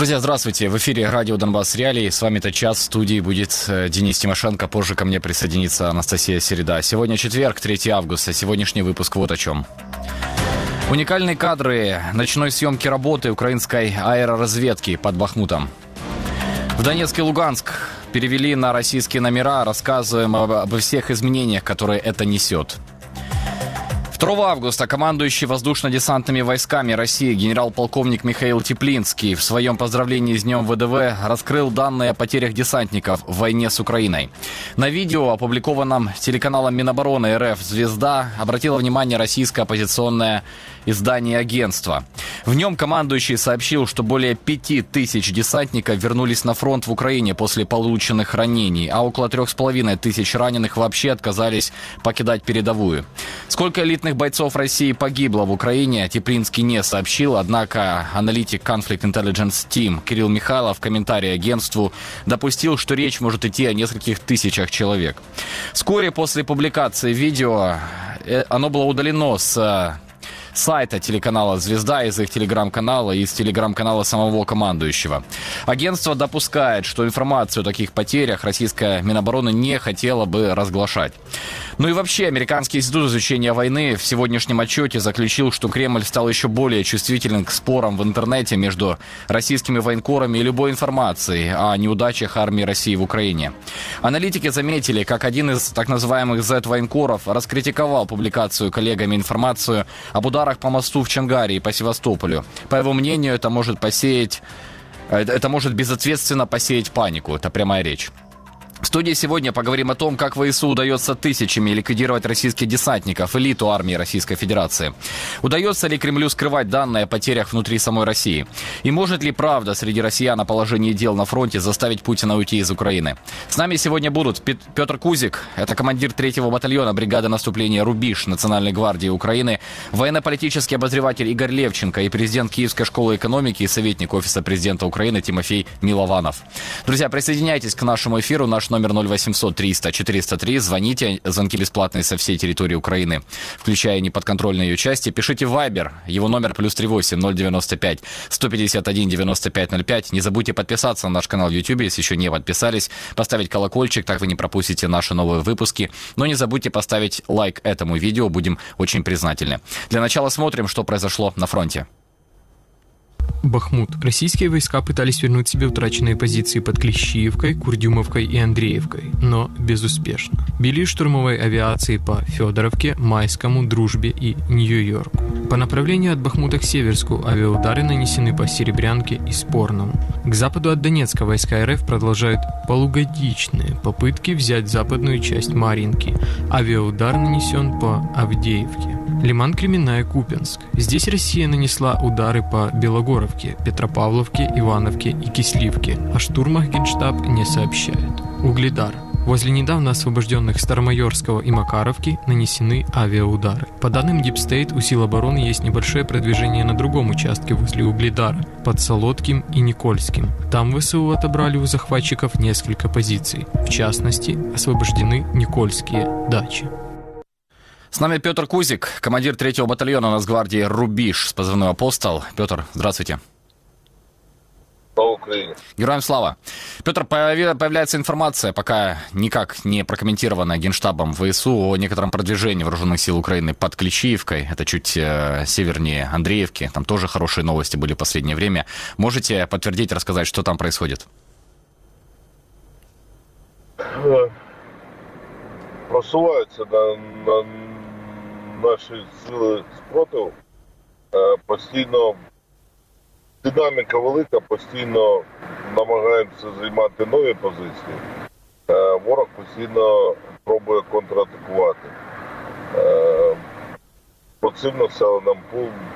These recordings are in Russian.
Друзья, здравствуйте. В эфире радио Донбасс Реалии. С вами этот час. В студии будет Денис Тимошенко. Позже ко мне присоединится Анастасия Середа. Сегодня четверг, 3 августа. Сегодняшний выпуск вот о чем. Уникальные кадры ночной съемки работы украинской аэроразведки под Бахмутом. В Донецк и Луганск перевели на российские номера. Рассказываем обо всех изменениях, которые это несет. 2 августа командующий воздушно-десантными войсками России генерал-полковник Михаил Теплинский в своем поздравлении с Днем ВДВ раскрыл данные о потерях десантников в войне с Украиной. На видео, опубликованном телеканалом Минобороны РФ «Звезда», обратило внимание российское оппозиционное издание агентства. В нем командующий сообщил, что более 5000 десантников вернулись на фронт в Украине после полученных ранений, а около 3500 раненых вообще отказались покидать передовую. Сколько элитных бойцов России погибло в Украине, Теплинский не сообщил, однако аналитик Conflict Intelligence Team Кирилл Михайлов в комментарии агентству допустил, что речь может идти о нескольких тысячах человек. Вскоре после публикации видео оно было удалено с сайта телеканала «Звезда», из их телеграм-канала и из телеграм-канала самого командующего. Агентство допускает, что информацию о таких потерях российская Минобороны не хотела бы разглашать. Ну и вообще, Американский институт изучения войны в сегодняшнем отчете заключил, что Кремль стал еще более чувствителен к спорам в интернете между российскими военкорами и любой информацией о неудачах армии России в Украине. Аналитики заметили, как один из так называемых Z-военкоров раскритиковал публикацию коллегами информацию об ударах по мосту в Чангаре и по Севастополю. По его мнению, это может безответственно посеять панику. Это прямая речь. В студии сегодня поговорим о том, как ВСУ удается тысячами ликвидировать российских десантников, элиту армии Российской Федерации. Удается ли Кремлю скрывать данные о потерях внутри самой России? И может ли правда среди россиян о положении дел на фронте заставить Путина уйти из Украины? С нами сегодня будут Петр Кузик, это командир 3-го батальона бригады наступления «Рубіж» Национальной гвардии Украины, военно-политический обозреватель Игорь Левченко и президент Киевской школы экономики и советник Офиса президента Украины Тимофей Милованов. Друзья, присоединяйтесь к нашему эфиру. Наш номер 0800 300 403. Звоните. Звонки бесплатные со всей территории Украины, включая неподконтрольные ее части. Пишите в Viber. Его номер +38 095 151 95 05. Не забудьте подписаться на наш канал в YouTube, если еще не подписались. Поставить колокольчик, так вы не пропустите наши новые выпуски. Но не забудьте поставить лайк этому видео. Будем очень признательны. Для начала смотрим, что произошло на фронте. Бахмут. Российские войска пытались вернуть себе утраченные позиции под Клещеевкой, Курдюмовкой и Андреевкой, но безуспешно. Били штурмовой авиации по Федоровке, Майскому, Дружбе и Нью-Йорку. По направлению от Бахмута к Северску авиаудары нанесены по Серебрянке и Спорному. К западу от Донецка войска РФ продолжают полугодичные попытки взять западную часть Марьинки. Авиаудар нанесен по Авдеевке. Лиман, Кременная, Купинск. Здесь Россия нанесла удары по Белогоровке, Петропавловке, Ивановке и Кисливке. О штурмах Генштаб не сообщает. Углидар. Возле недавно освобожденных Старомайорского и Макаровки нанесены авиаудары. По данным Deep State, у сил обороны есть небольшое продвижение на другом участке возле Углидара, под Солодким и Никольским. Там ВСУ отобрали у захватчиков несколько позиций. В частности, освобождены Никольские дачи. С нами Петр Кузик, командир 3-го батальона Нацгвардии «Рубіж» с позывным «Апостол». Петр, здравствуйте. Слава Украине. Героям слава. Петр, появляется информация, пока никак не прокомментированная Генштабом ВСУ, о некотором продвижении вооруженных сил Украины под Клещеевкой. Это чуть севернее Андреевки. Там тоже хорошие новости были в последнее время. Можете подтвердить, рассказать, что там происходит? Просуваются на наші сили спротив, постійно динаміка велика, постійно намагаємося займати нові позиції. Ворог постійно пробує контратакувати. По цим населеним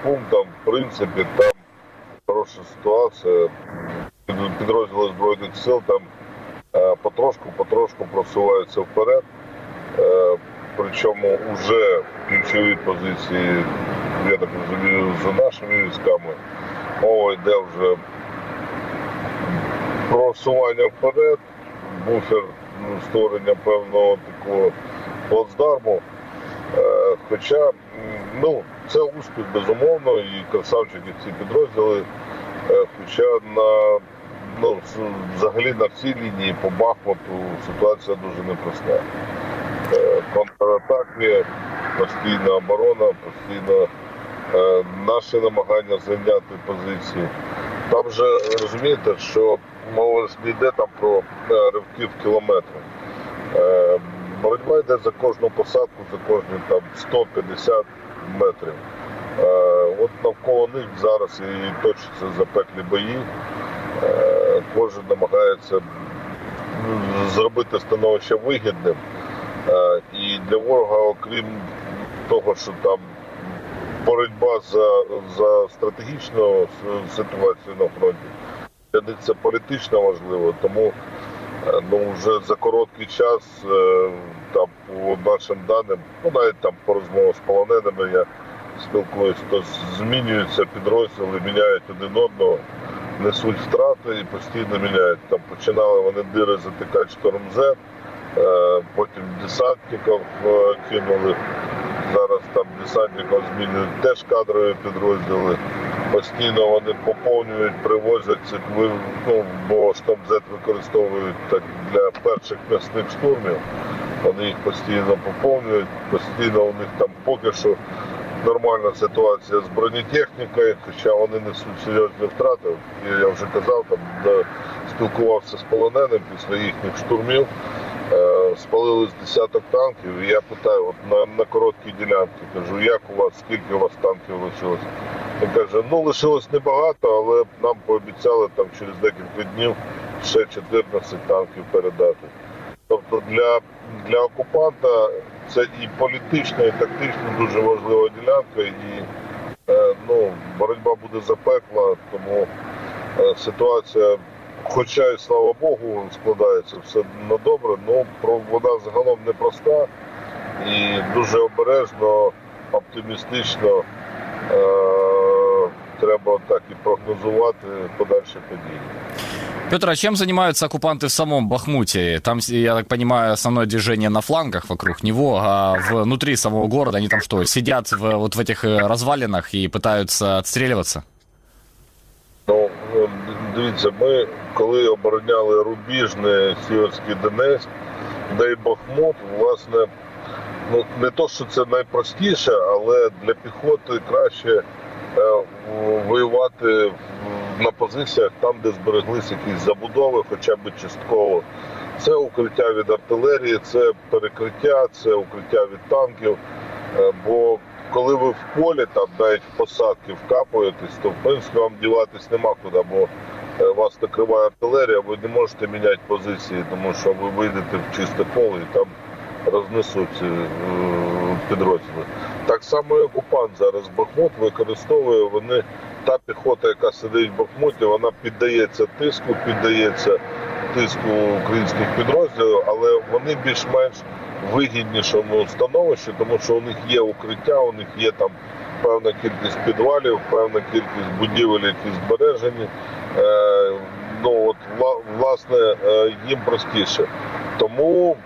пунктам, в принципі, там хороша ситуація. Підрозділи Збройних сил там потрошку просуваються вперед. Причому вже ключові позиції, я так розумію, за нашими військами. Мова йде вже просування вперед, буфер, створення певного такого плацдарму. Хоча, це успіх, безумовно, і красавчики ці підрозділи Хоча на взагалі на всій лінії по Бахмуту ситуація дуже непроста. Контратаки, постійна оборона, постійно наші намагання зайняти позиції. Там же, розумієте, що мова не йде там про ривки в кілометри. Боротьба йде за кожну посадку, за кожні там 150 метрів. От навколо них зараз і точаться запеклі бої. Кожен намагається зробити становище вигідним. І для ворога, окрім того, що там боротьба за стратегічну ситуацію на фронті, це політично важливо, тому вже за короткий час, там, по нашим даним, навіть там по розмовах з полоненими я спілкуюся, то змінюються підрозділи, міняють один одного, несуть втрати і постійно міняють. Там починали вони дири затикати штормзе, потім десантників кинули, зараз там десантників змінюють теж кадрові підрозділи, постійно вони поповнюють, привозять цих, бо штормзет використовують так для перших м'ясних штурмів, вони їх постійно поповнюють, постійно у них там поки що нормальна ситуація з бронетехнікою, хоча вони несуть серйозні втрати. Я вже казав, там спілкувався з полоненим після їхніх штурмів, спалили з десяток танків, і я питаю, от на короткій ділянці, кажу, як у вас, скільки у вас танків лишилось? Він каже, лишилось небагато, але нам пообіцяли там через декілька днів ще 14 танків передати. Тобто для окупанта це і політична, і тактична дуже важлива ділянка, і боротьба буде запекла, тому ситуація, хоча і, слава Богу, складається все на добре, вона загалом непроста і дуже обережно, оптимістично треба так і прогнозувати подальші події. Петр, а чем занимаются оккупанты в самом Бахмуте? Там, я так понимаю, основное движение на флангах вокруг него, а внутри самого города они там что, сидят в этих развалинах и пытаются отстреливаться? Дивіться, ми коли обороняли Рубіжне, Сіверський Донецьк, да і Бахмут, власне, не то, що це найпростіше, але для піхоти краще воювати на позиціях там, де збереглись якісь забудови, хоча б частково. Це укриття від артилерії, це перекриття, це укриття від танків, бо коли ви в полі, там навіть в посадки вкапуєтесь, то в принципі вам діватись нема куди, бо вас накриває артилерія, ви не можете міняти позиції, тому що ви вийдете в чисте поле і там рознесуть підрозділи. Так само і окупант зараз Бахмут використовує, та піхота, яка сидить в Бахмуті, вона піддається тиску українських підрозділів, але вони більш-менш вигіднішому становищі, тому що у них є укриття, у них є там певна кількість підвалів, певна кількість будівель, які збережені. Власне, їм простіше. Тому,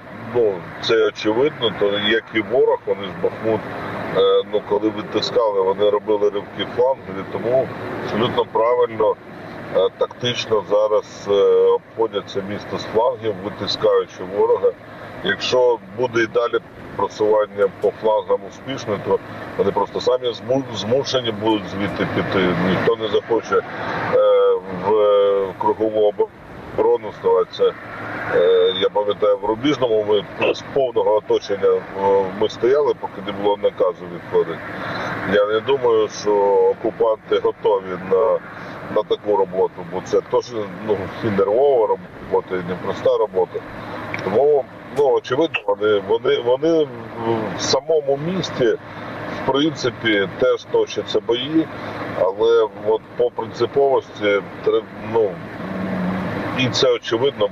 це очевидно, то як і ворог, вони ж Бахмут, коли витискали, вони робили ривки флангів, тому абсолютно правильно, тактично зараз обходяться місто з флангів, витискаючи ворога. Якщо буде і далі просування по флангам успішно, то вони просто самі змушені будуть звідти піти. Ніхто не захоче в кругову оборону ставатися. Я пам'ятаю, в Рубіжному ми з повного оточення стояли, поки не було наказу відходити. Я не думаю, що окупанти готові на таку роботу, бо це теж і нервова робота, і непроста робота. Тому, очевидно, вони в самому місті, в принципі, теж точаться бої, але по принциповості, і це очевидно,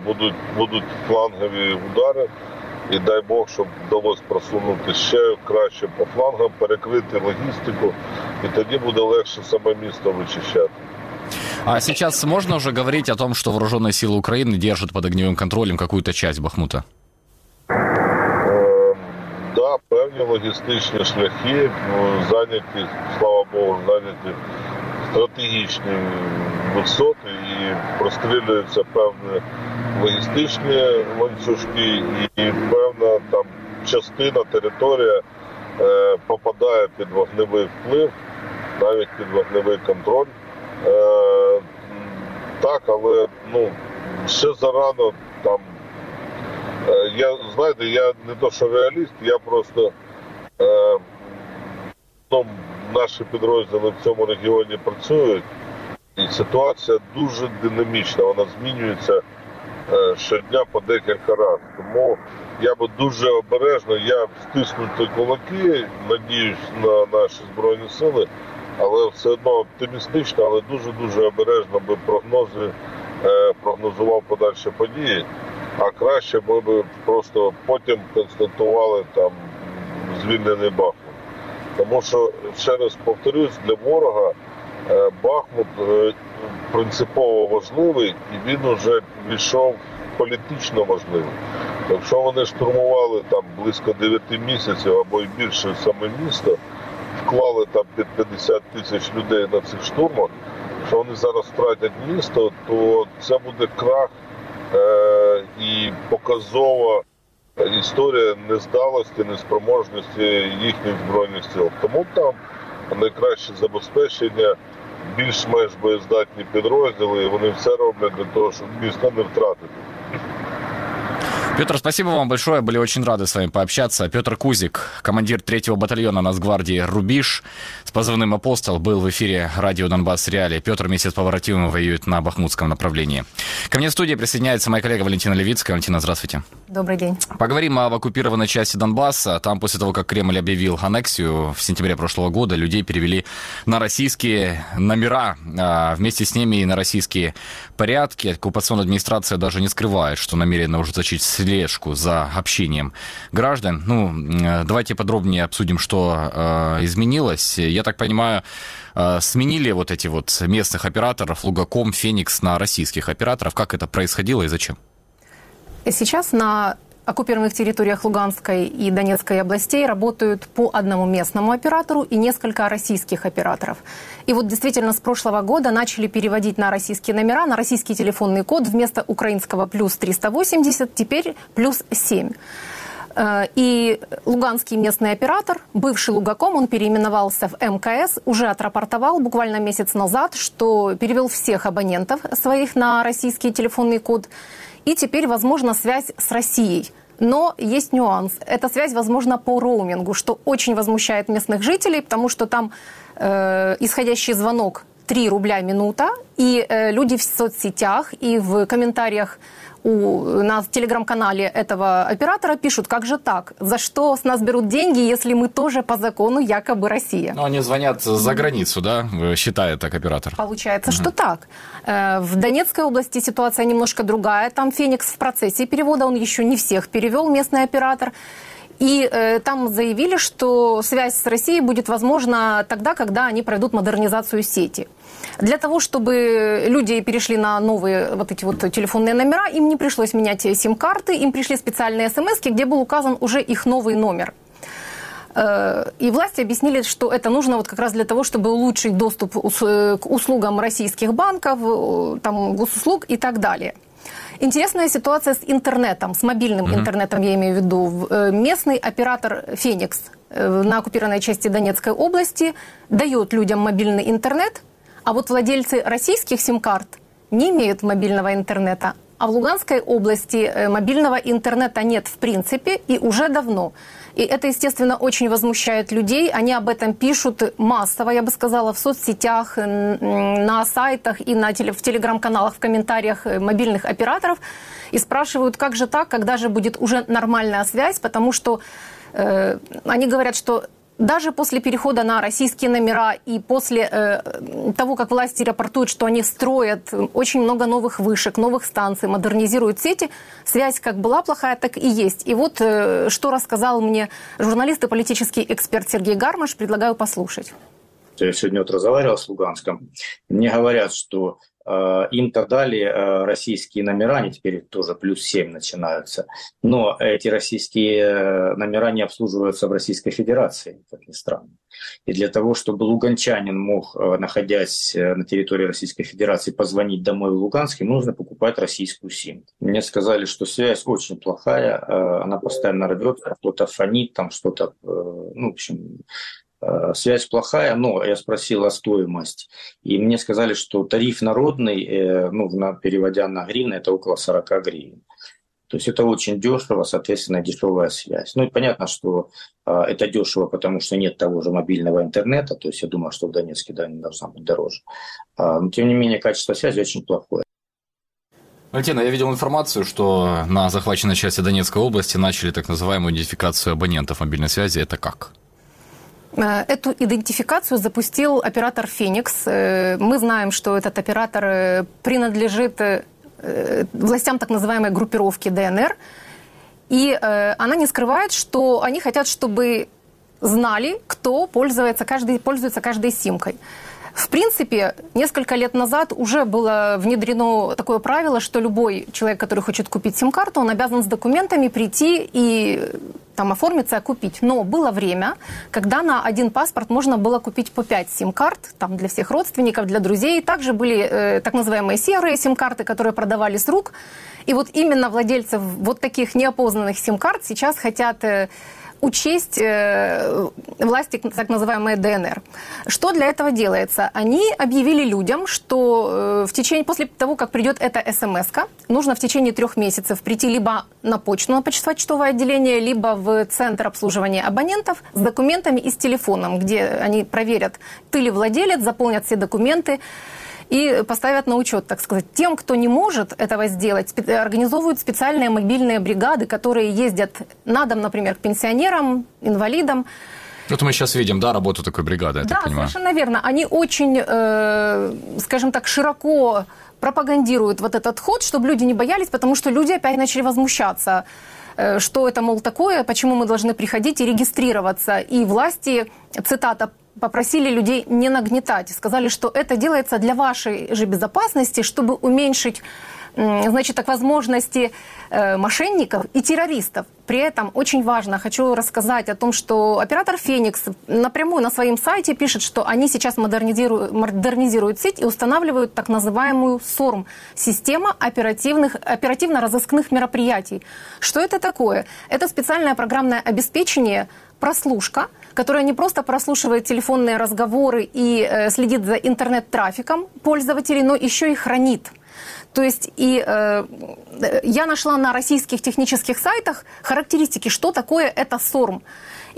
будуть флангові удари, і дай Бог, щоб вдалося просунути ще краще по флангам, перекрити логістику, і тоді буде легше саме місто вичищати. А сейчас можно уже говорить о том, что вооруженные силы Украины держат под огневым контролем какую-то часть Бахмута? Да, певні логістичні шляхи, слава Богу, стратегічні висоти і прострілюються певні логістичні ланцюжки, і певна там частина, територія попадає під вогневий вплив, навіть під вогневий контроль. Так, але ще зарано там. Я не то що реаліст, я просто наші підрозділи в цьому регіоні працюють, і ситуація дуже динамічна, вона змінюється щодня по декілька разів. Тому я би дуже обережно, я стиснути кулаки, надіюсь на наші Збройні Сили, але все одно оптимістично, але дуже-дуже обережно би прогнозував подальші події. А краще ми б просто потім констатували там звільнений Бахмут. Тому що, ще раз повторюсь, для ворога Бахмут принципово важливий, і він вже пішов політично важливий. Якщо вони штурмували там близько 9 місяців або й більше саме місто, вклали там під 50 тисяч людей на цих штурмах, якщо вони зараз втратять місто, то це буде крах. І показова історія нездалості, неспроможності їхніх збройних сил. Тому там найкраще забезпечення, більш-менш боєздатні підрозділи, і вони все роблять для того, щоб місто не втратити. Петр, спасибо вам большое. Были очень рады с вами пообщаться. Петр Кузик, командир 3-го батальона Нацгвардии «Рубіж» с позывным «Апостол», был в эфире радио «Донбасс Реалии». Петр вместе с Поворотиловым воюет на бахмутском направлении. Ко мне в студии присоединяется моя коллега Валентина Левицкая. Валентина, здравствуйте. Добрый день. Поговорим об оккупированной части Донбасса. Там, после того, как Кремль объявил аннексию в сентябре прошлого года, людей перевели на российские номера, вместе с ними и на российские порядки. Оккупационная администрация даже не скрывает, что намерена уже зачистить слежку за общением граждан. Давайте подробнее обсудим, что изменилось. Я так понимаю, сменили вот эти вот местных операторов Лугаком, Феникс на российских операторов. Как это происходило и зачем? Сейчас на оккупированных территориях Луганской и Донецкой областей работают по одному местному оператору и несколько российских операторов. И вот действительно с прошлого года начали переводить на российские номера, на российский телефонный код вместо украинского плюс 380, теперь плюс 7. И луганский местный оператор, бывший Лугаком, он переименовался в МКС, уже отрапортовал буквально месяц назад, что перевел всех абонентов своих на российский телефонный код. И теперь возможна связь с Россией. Но есть нюанс. Эта связь возможна по роумингу, что очень возмущает местных жителей, потому что там исходящий звонок 3 рубля минута, и люди в соцсетях и в комментариях на телеграм-канале этого оператора пишут, как же так, за что с нас берут деньги, если мы тоже по закону якобы Россия. Но они звонят за границу, да, считает так оператор. Получается, что так. В Донецкой области ситуация немножко другая. Там Феникс в процессе перевода, он еще не всех перевел, местный оператор. И там заявили, что связь с Россией будет возможна тогда, когда они пройдут модернизацию сети. Для того, чтобы люди перешли на новые вот эти вот телефонные номера, им не пришлось менять сим-карты, им пришли специальные смс-ки, где был указан уже их новый номер. И власти объяснили, что это нужно вот как раз для того, чтобы улучшить доступ к услугам российских банков, там, госуслуг и так далее. Интересная ситуация с интернетом, с мобильным интернетом, я имею в виду. Местный оператор «Феникс» на оккупированной части Донецкой области дает людям мобильный интернет, а вот владельцы российских сим-карт не имеют мобильного интернета. А в Луганской области мобильного интернета нет в принципе и уже давно. И это, естественно, очень возмущает людей. Они об этом пишут массово, я бы сказала, в соцсетях, на сайтах и в телеграм-каналах, в комментариях мобильных операторов. И спрашивают, как же так, когда же будет уже нормальная связь, потому что они говорят, что даже после перехода на российские номера и после того, как власти рапортуют, что они строят очень много новых вышек, новых станций, модернизируют сети, связь как была плохая, так и есть. И вот что рассказал мне журналист и политический эксперт Сергей Гармаш, предлагаю послушать. Я сегодня разговаривал с Луганском. Мне говорят, что им дали российские номера, они теперь тоже плюс 7 начинаются. Но эти российские номера не обслуживаются в Российской Федерации, как ни странно. И для того, чтобы луганчанин мог, находясь на территории Российской Федерации, позвонить домой в Луганск, нужно покупать российскую СИМ. Мне сказали, что связь очень плохая, она постоянно рвется, кто-то фонит, там что-то, ну, в общем... Связь плохая, но я спросил о стоимости. И мне сказали, что тариф народный, ну, переводя на гривны, это около 40 гривен. То есть это очень дешево, соответственно, дешевая связь. Ну и понятно, что это дешево, потому что нет того же мобильного интернета. То есть я думаю, что в Донецке, да, не должна быть дороже. Но тем не менее, качество связи очень плохое. Валентина, я видел информацию, что на захваченной части Донецкой области начали так называемую идентификацию абонентов мобильной связи. Это как? Эту идентификацию запустил оператор «Феникс». Мы знаем, что этот оператор принадлежит властям так называемой группировки ДНР. И она не скрывает, что они хотят, чтобы знали, кто пользуется каждой симкой. В принципе, несколько лет назад уже было внедрено такое правило, что любой человек, который хочет купить сим-карту, он обязан с документами прийти и там оформиться, купить. Но было время, когда на один паспорт можно было купить по 5 сим-карт, там для всех родственников, для друзей. Также были так называемые серые сим-карты, которые продавали с рук. И вот именно владельцев вот таких неопознанных сим-карт сейчас хотят... учесть власти так называемые ДНР. Что для этого делается? Они объявили людям, что после того, как придет эта СМС-ка, нужно в течение 3 месяцев прийти либо на почту, на почтовое отделение, либо в центр обслуживания абонентов с документами и с телефоном, где они проверят, ты ли владелец, заполнят все документы и поставят на учет, так сказать. Тем, кто не может этого сделать, организовывают специальные мобильные бригады, которые ездят на дом, например, к пенсионерам, инвалидам. Вот мы сейчас видим, да, работу такой бригады, я так понимаю. Да, совершенно верно. Они очень, скажем так, широко пропагандируют вот этот ход, чтобы люди не боялись, потому что люди опять начали возмущаться, что это, мол, такое, почему мы должны приходить и регистрироваться. И власти, цитата, попросили людей не нагнетать. Сказали, что это делается для вашей же безопасности, чтобы уменьшить, значит, так, возможности мошенников и террористов. При этом очень важно, хочу рассказать о том, что оператор «Феникс» напрямую на своем сайте пишет, что они сейчас модернизируют сеть и устанавливают так называемую СОРМ – система оперативно-розыскных мероприятий. Что это такое? Это специальное программное обеспечение «Прослушка», которая не просто прослушивает телефонные разговоры и следит за интернет-трафиком пользователей, но еще и хранит. То есть я нашла на российских технических сайтах характеристики, что такое эта СОРМ.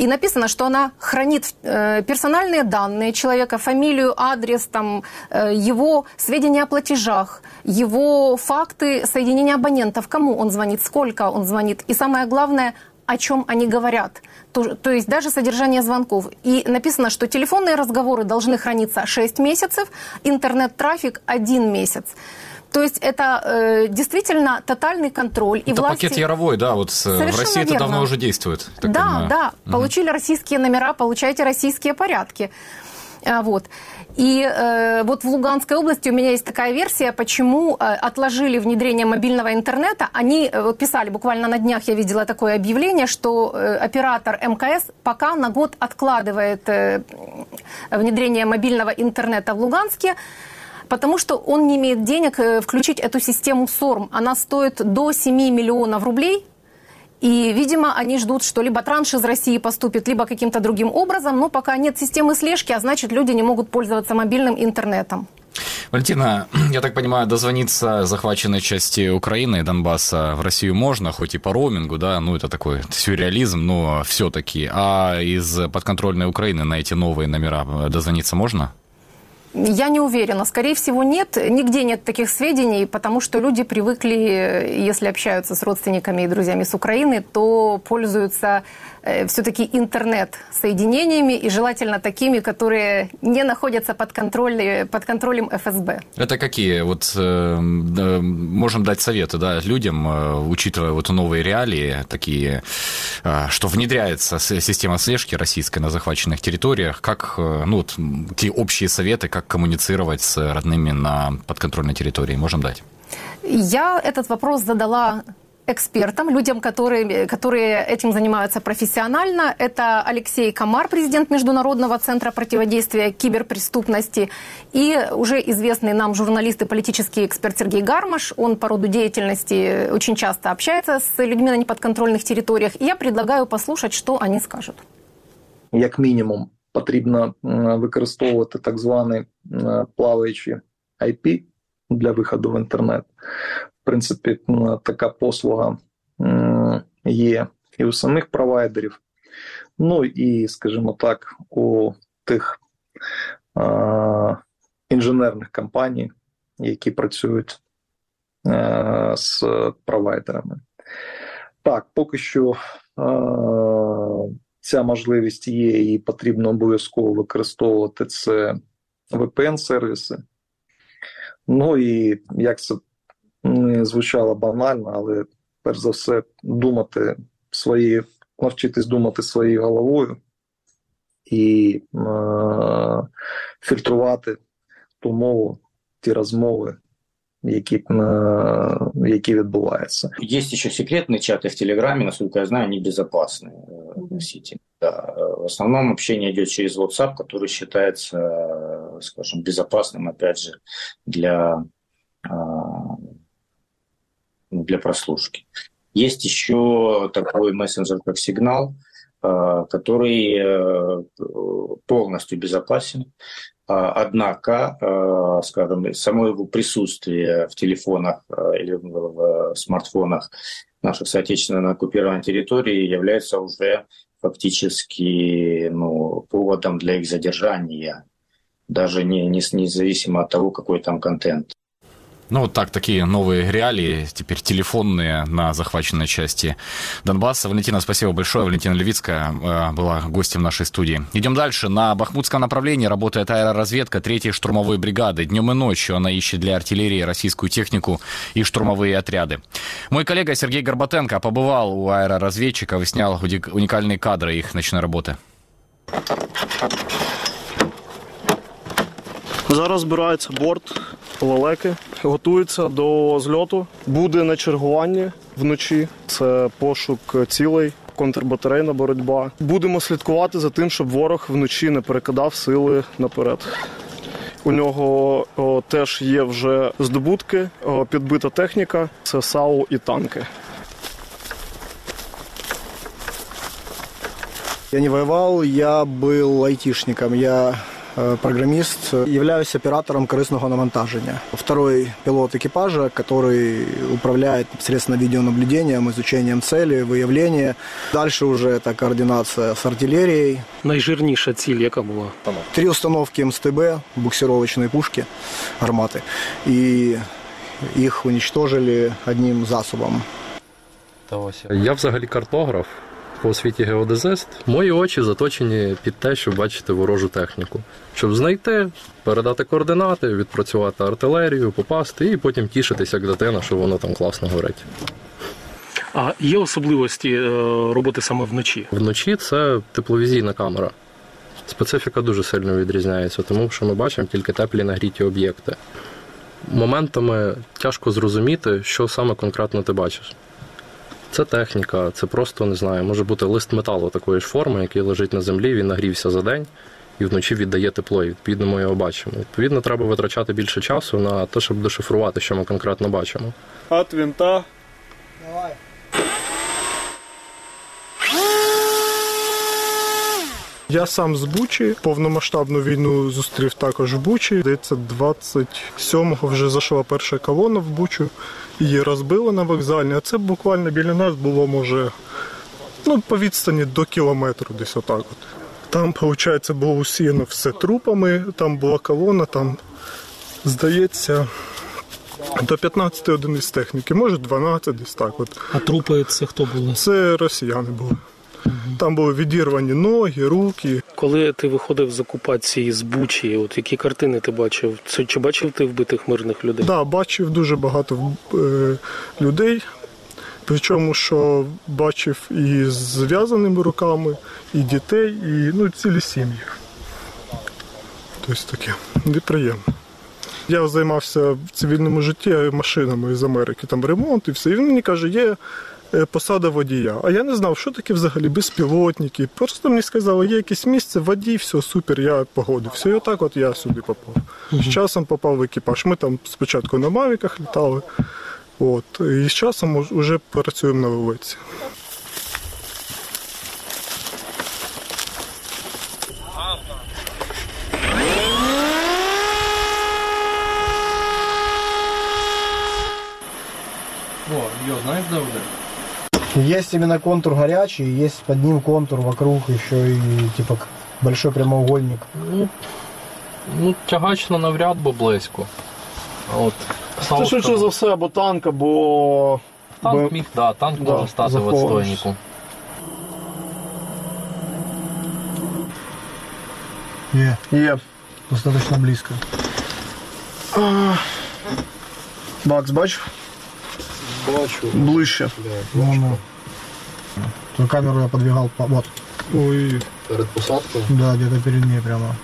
И написано, что она хранит персональные данные человека, фамилию, адрес, там, его сведения о платежах, его факты соединения абонентов, кому он звонит, сколько он звонит. И самое главное – о чем они говорят, то есть даже содержание звонков. И написано, что телефонные разговоры должны храниться 6 месяцев, интернет-трафик – 1 месяц. То есть это действительно тотальный контроль. И это власти... пакет Яровой, да, вот в России верно. Это давно уже действует. Да, понимаю. Да, угу. Получили российские номера, получаете российские порядки. Вот. И вот в Луганской области у меня есть такая версия, почему отложили внедрение мобильного интернета. Они писали, буквально на днях я видела такое объявление, что оператор МКС пока на год откладывает внедрение мобильного интернета в Луганске, потому что он не имеет денег включить эту систему СОРМ. Она стоит до 7 миллионов рублей. И, видимо, они ждут, что либо транш из России поступит, либо каким-то другим образом, но пока нет системы слежки, а значит, люди не могут пользоваться мобильным интернетом. Валентина, я так понимаю, дозвониться захваченной части Украины и Донбасса в Россию можно, хоть и по роумингу, да, ну это такой сюрреализм, но все-таки. А из подконтрольной Украины на эти новые номера дозвониться можно? Я не уверена. Скорее всего, нет. Нигде нет таких сведений, потому что люди привыкли, если общаются с родственниками и друзьями с Украины, то пользуются все-таки интернет-соединениями и желательно такими, которые не находятся под контролем ФСБ. Это какие? Вот можем дать советы, да, людям, учитывая вот новые реалии, такие, что внедряется система слежки российской на захваченных территориях, как, ну, вот, те общие советы, как коммуницировать с родными на подконтрольной территории можем дать? Я этот вопрос задала экспертам, людям, которые этим занимаются профессионально. Это Алексей Комар, президент Международного центра противодействия киберпреступности, и уже известный нам журналист и политический эксперт Сергей Гармаш. Он по роду деятельности очень часто общается с людьми на неподконтрольных территориях. И я предлагаю послушать, что они скажут. Як мінімум, потрібно використовувати так званий плаваючий IP для виходу в інтернет. В принципі, така послуга є і у самих провайдерів, ну і, скажімо так, у тих інженерних компаній, які працюють з провайдерами. Так, поки що ця можливість є, і потрібно обов'язково використовувати це VPN-сервіси. Ну і, як це не звучало банально, але перш за все навчитись думати своєю головою і фільтрувати ту мову, ті розмови, які відбуваються. Є ще секретні чати в Телеграмі, наскільки я знаю, вони безпечні в сіті. Да. В основном общение идет через WhatsApp, который считается, скажем, безопасным, опять же, для прослушки. Есть еще такой мессенджер, как Сигнал, который полностью безопасен. Однако, скажем, само его присутствие в телефонах или в смартфонах наших соотечественников на оккупированной территории является уже фактически поводом для их задержания, даже независимо от того, какой там контент. Ну, вот так, такие новые реалии, теперь телефонные на захваченной части Донбасса. Валентина, спасибо большое. Валентина Левицкая была гостем нашей студии. Идем дальше. На бахмутском направлении работает аэроразведка 3-й штурмовой бригады. Днем и ночью она ищет для артиллерии российскую технику и штурмовые отряды. Мой коллега Сергей Горбатенко побывал у аэроразведчиков и снял уникальные кадры их ночной работы. Зараз збирається борт, лелеки, готуються до зльоту. Буде на чергуванні вночі, це пошук цілей, контрбатарейна боротьба. Будемо слідкувати за тим, щоб ворог вночі не перекидав сили наперед. У нього теж є вже здобутки, підбита техніка, це САУ і танки. Я не воював, я був айтішником, программист, являюсь оператором корыстного навантажения. Второй пилот экипажа, который управляет непосредственно видеонаблюдением, изучением цели, выявлением. Дальше уже это координация с артиллерией. Найжирніша ціль яка була? 3 установки МСТБ, буксировочные пушки, арматы. И их уничтожили одним засобом. Я взагалі картограф. По освіті геодезист, мої очі заточені під те, щоб бачити ворожу техніку. Щоб знайти, передати координати, відпрацювати артилерію, попасти і потім тішитися, як дитина, що воно там класно горить. А є особливості роботи саме вночі? Вночі це тепловізійна камера. Специфіка дуже сильно відрізняється, тому що ми бачимо тільки теплі нагріті об'єкти. Моментами тяжко зрозуміти, що саме конкретно ти бачиш. Це техніка, це просто, не знаю, може бути лист металу такої ж форми, який лежить на землі, він нагрівся за день і вночі віддає тепло, і відповідно ми його бачимо. Відповідно, треба витрачати більше часу на те, щоб дешифрувати, що ми конкретно бачимо. От винта. Давай. Я сам з Бучі, повномасштабну війну зустрів також в Бучі. Здається, 27-го вже зайшла перша колона в Бучу, її розбили на вокзальні, а це буквально біля нас було, може, по відстані до кілометру десь отак от. Там, виходить, було усіяно все трупами, там була колона, там, здається, до 15 одиниць техніки, може 12 десь так от. А трупи це хто були? Це росіяни були. Там були відірвані ноги, руки. Коли ти виходив з окупації, з Бучі, от які картини ти бачив? Чи бачив ти вбитих мирних людей? Так, бачив дуже багато людей. Причому, що бачив і з зв'язаними руками, і дітей, і цілі сім'ї. Ось таке. Неприємно. Я займався в цивільному житті машинами з Америки, там ремонт і все. І він мені каже, є посада водія. А я не знав, що таке взагалі безпілотники. Просто мені сказали, є якесь місце, водій, все, супер, я погодився. І отак от я сюди попав. З часом попав в екіпаж. Ми там спочатку на мавіках літали. От. І з часом вже працюємо на вулиці. Есть именно контур горячий, есть под ним контур вокруг еще и типа большой прямоугольник. Ну тягачно навряд бы близько. От. Це швидше за все, або танк, або... Танк міг, да, танк може стати в відстойнику. Є. Достаточно близько. Бакс, бачив? Ближе. Да, камеру я подвигал по... вот. Ой. Перед посадкой? Да, где-то перед ней прямо.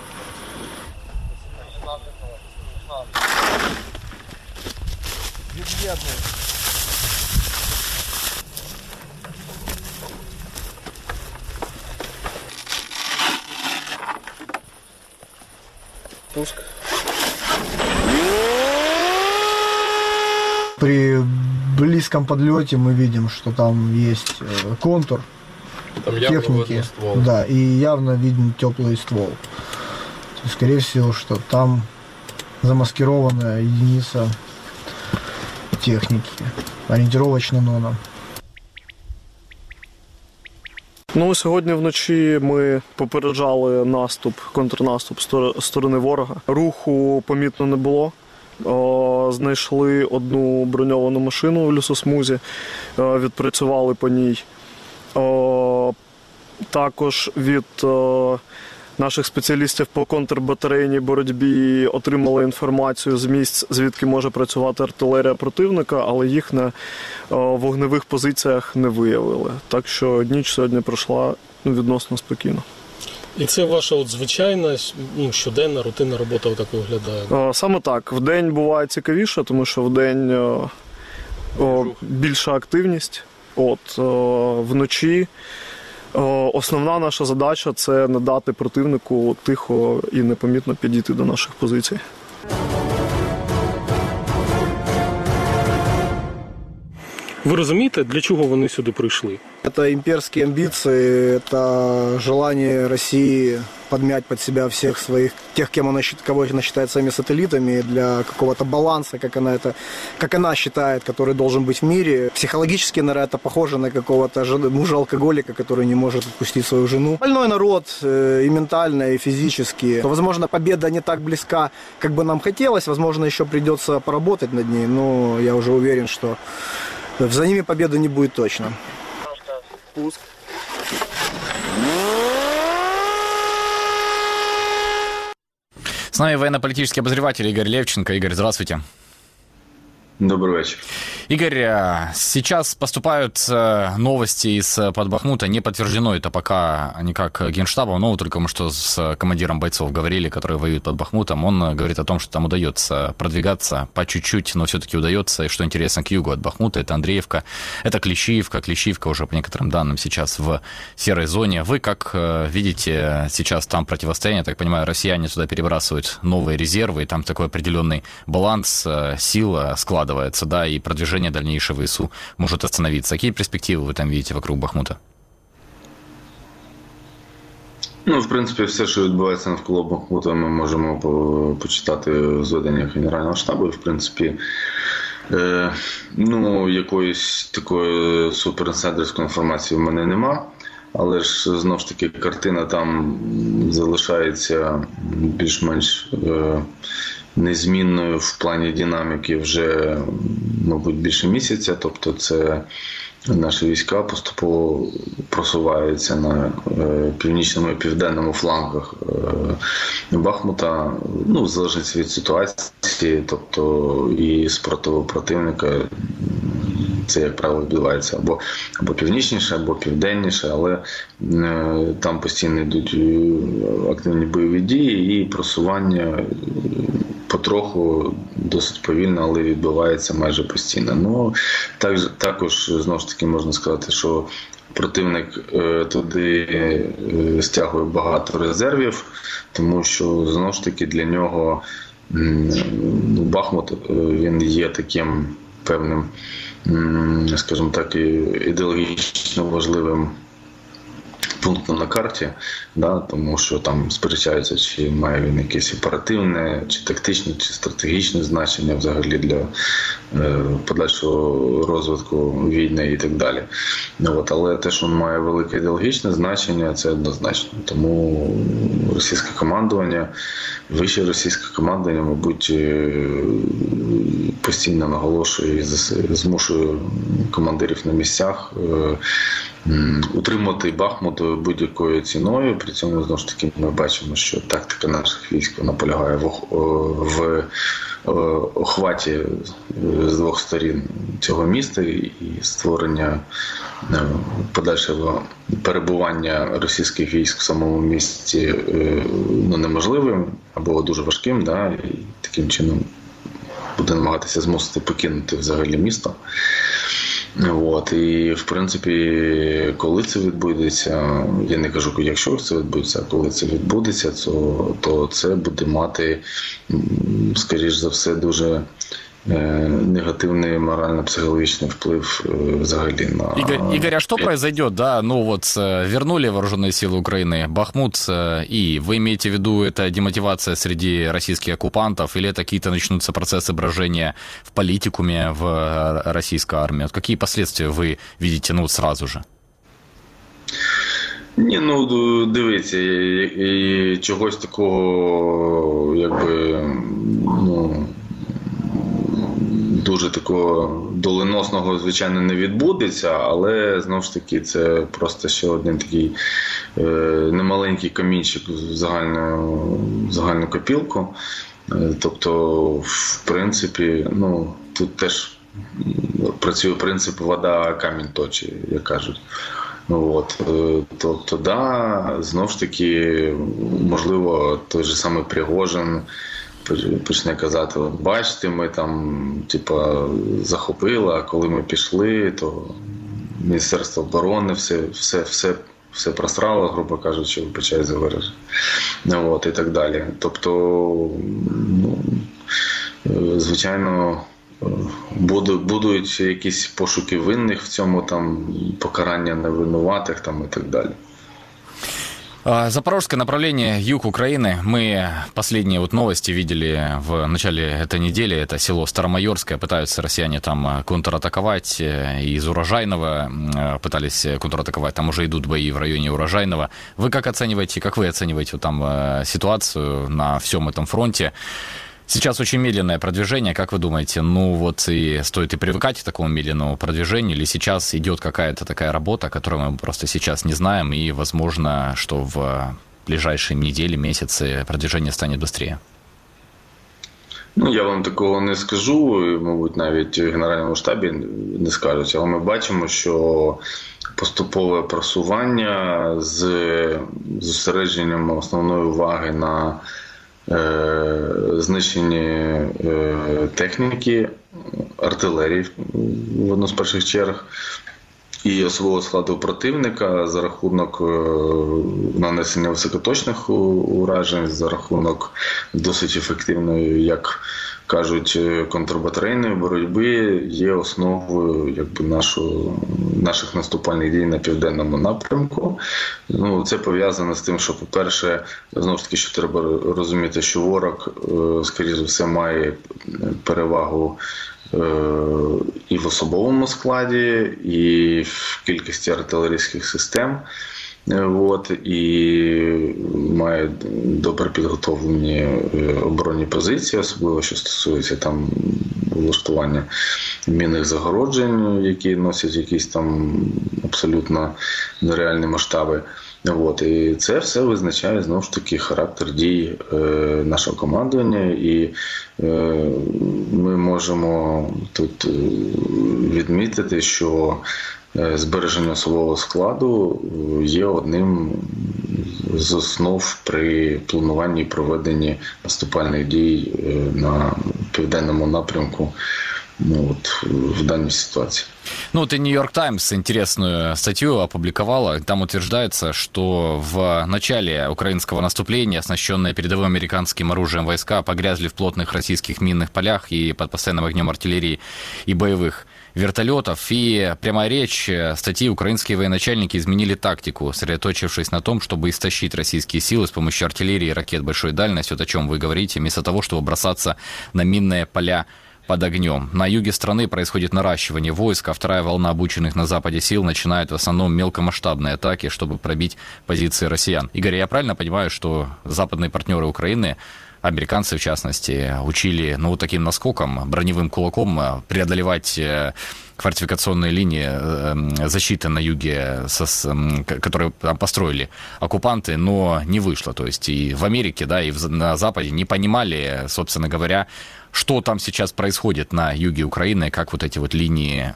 Пуск. При близком подлете мы видим, что там есть контур там техники, да, и явно виден теплый ствол. То есть, скорее всего, что там замаскированная единица техники, ориентировочно НОНа. Ну, сьогодні вночі ми попереджали наступ, контрнаступ сторони ворога. Руху помітно не було. Знайшли одну броньовану машину у лісосмузі, відпрацювали по ній. Також від наших спеціалістів по контрбатарейній боротьбі отримали інформацію з місць, звідки може працювати артилерія противника, але їх на вогневих позиціях не виявили. Так що ніч сьогодні пройшла відносно спокійно. І це ваша от звичайна, щоденна, рутинна робота отак виглядає? Саме так. Вдень буває цікавіше, тому що вдень більша активність. От, вночі основна наша задача – це надати противнику тихо і непомітно підійти до наших позицій. Вы понимаете, для чего они сюда пришли? Это имперские амбиции, это желание России подмять под себя всех своих, тех, кого она считает своими сателлитами, для какого-то баланса, как она считает, который должен быть в мире. Психологически, наверное, это похоже на какого-то мужа-алкоголика, который не может отпустить свою жену. Больной народ и ментально, и физически. Возможно, победа не так близка, как бы нам хотелось, возможно, еще придется поработать над ней, но я уже уверен, что за ними победы не будет точно. Пуск. С нами военно-политический обозреватель Игорь Левченко. Игорь, здравствуйте. Добрый вечер. Игорь, сейчас поступают новости из-под Бахмута. Не подтверждено это пока никак Генштабом, но только мы что с командиром бойцов говорили, которые воюют под Бахмутом. Он говорит о том, что там удается продвигаться по чуть-чуть, но все-таки удается. И что интересно, к югу от Бахмута это Андреевка, это Клещеевка. Клещеевка уже по некоторым данным сейчас в серой зоне. Вы как видите сейчас там противостояние? Я так понимаю, россияне сюда перебрасывают новые резервы, и там такой определенный баланс, сила, склад. Да, и продвижение дальнейшего ИСУ может остановиться. Какие перспективы вы там видите вокруг Бахмута? Ну, в принципі, все, що відбувається навколо Бахмута, ми можемо почитати в зведеннях Генерального штабу. І, в принципі, ну, якоїсь такої суперінсайдерської інформації в мене нема. Але ж, знову ж таки, картина там залишається більш-менш незмінною в плані динаміки вже, мабуть, більше місяця. Тобто це наші війська поступово просуваються на північному і південному флангах Бахмута, ну, в залежності від ситуації, тобто і спротиву противника це, як правило, відбувається або північніше, або південніше, але там постійно йдуть активні бойові дії і просування потроху, досить повільно, але відбувається майже постійно. Ну, також, знову ж таки, можна сказати, що противник туди стягує багато резервів, тому що, знову ж таки, для нього Бахмут, він є таким певним, скажімо так, ідеологічно важливим пунктом на карті, да, тому що там сперечаються, чи має він якесь оперативне, чи тактичне, чи стратегічне значення взагалі для подальшого розвитку війни і так далі. От, але те, що він має велике ідеологічне значення, це однозначно. Тому російське командування, вище російське командування, мабуть, постійно наголошує і змушує командирів на місцях утримати Бахмут будь-якою ціною. При цьому, знову ж таки, ми бачимо, що тактика наших військ полягає в охваті з двох сторін цього міста і створення подальшого перебування російських військ в самому місті неможливим або дуже важким, да, і таким чином буде намагатися змусити покинути взагалі місто. От, і, в принципі, коли це відбудеться, я не кажу, якщо це відбудеться, а коли це відбудеться, то це буде мати, скоріш за все, дуже негативный морально-психологический вплив взагалі на... Игорь, а что произойдет, да, ну вот вернули вооруженные силы Украины Бахмут, и вы имеете в виду, это демотивация среди российских оккупантов, или это какие-то начнутся процессы брожения в политикуме, в российской армии? Вот какие последствия вы видите, ну, сразу же? Ні, ну, дивіться, і чогось такого, якби, ну, дуже такого доленосного, звичайно, не відбудеться, але, знову ж таки, це просто ще один такий немаленький камінчик в загальну копілку. Тобто, в принципі, ну, тут теж працює принцип «вода камінь точить», як кажуть. От, тобто, да, знову ж таки, можливо, той же самий Пригожин почне казати, от бачите, ми там, типа, захопили, а коли ми пішли, то Міністерство оборони все просрало, грубо кажучи, вибачаю за вираження. От, і так далі. Тобто, ну, звичайно, будуть якісь пошуки винних в цьому, там, покарання невинуватих, там, і так далі. Запорожское направление, юг Украины. Мы последние вот новости видели в начале этой недели. Это село Старомайорское. Пытаются россияне там контратаковать. Из Урожайного пытались контратаковать. Там уже идут бои в районе Урожайного. Вы как оцениваете, вот там ситуацию на всем этом фронте? Сейчас очень медленное продвижение, как вы думаете, ну вот и стоит и привыкать к такому медленному продвижению, или сейчас идет какая-то такая работа, которую мы просто сейчас не знаем, и возможно, что в ближайшие недели, месяцы продвижение станет быстрее? Ну, я вам такого не скажу, і, мабуть, навіть в Генеральному штабі не скажуть, але ми бачимо, що поступове просування з зосередженням основної уваги на знищені техніки, артилерії в одну з перших черг і особового складу противника за рахунок нанесення високоточних уражень, за рахунок досить ефективної, як кажуть, контрбатарейної боротьби, є основою, якби, наших наступальних дій на південному напрямку. Ну, це пов'язано з тим, що, по-перше, знову ж таки, що треба розуміти, що ворог, скоріше за все, має перевагу і в особовому складі, і в кількості артилерійських систем. От, і має добре підготовлені оборонні позиції, особливо, що стосується там влаштування мінних загороджень, які носять якісь там абсолютно нереальні масштаби. От. І це все визначає, знову ж таки, характер дій нашого командування. І ми можемо тут відмітити, що збереження особового складу є одним з основ при плануванні і проведенні наступальних дій на південному напрямку. Ну, вот в данной ситуации. Ну вот и «Нью-Йорк Таймс» интересную статью опубликовала. Там утверждается, что в начале украинского наступления оснащенные передовым американским оружием войска погрязли в плотных российских минных полях и под постоянным огнем артиллерии и боевых вертолетов. И прямая речь статьи «Украинские военачальники изменили тактику, сосредоточившись на том, чтобы истощить российские силы с помощью артиллерии и ракет большой дальности», вот о чем вы говорите, вместо того, чтобы бросаться на минные поля под огнем. На юге страны происходит наращивание войск, а вторая волна обученных на Западе сил начинает в основном мелкомасштабные атаки, чтобы пробить позиции россиян. Игорь, я правильно понимаю, что западные партнеры Украины, американцы в частности, учили, ну, таким наскоком, броневым кулаком преодолевать фортификационные линии защиты на юге, которые там построили оккупанты, но не вышло. То есть и в Америке, да, и на Западе не понимали, собственно говоря, что там сейчас происходит на юге Украины, как вот эти вот линии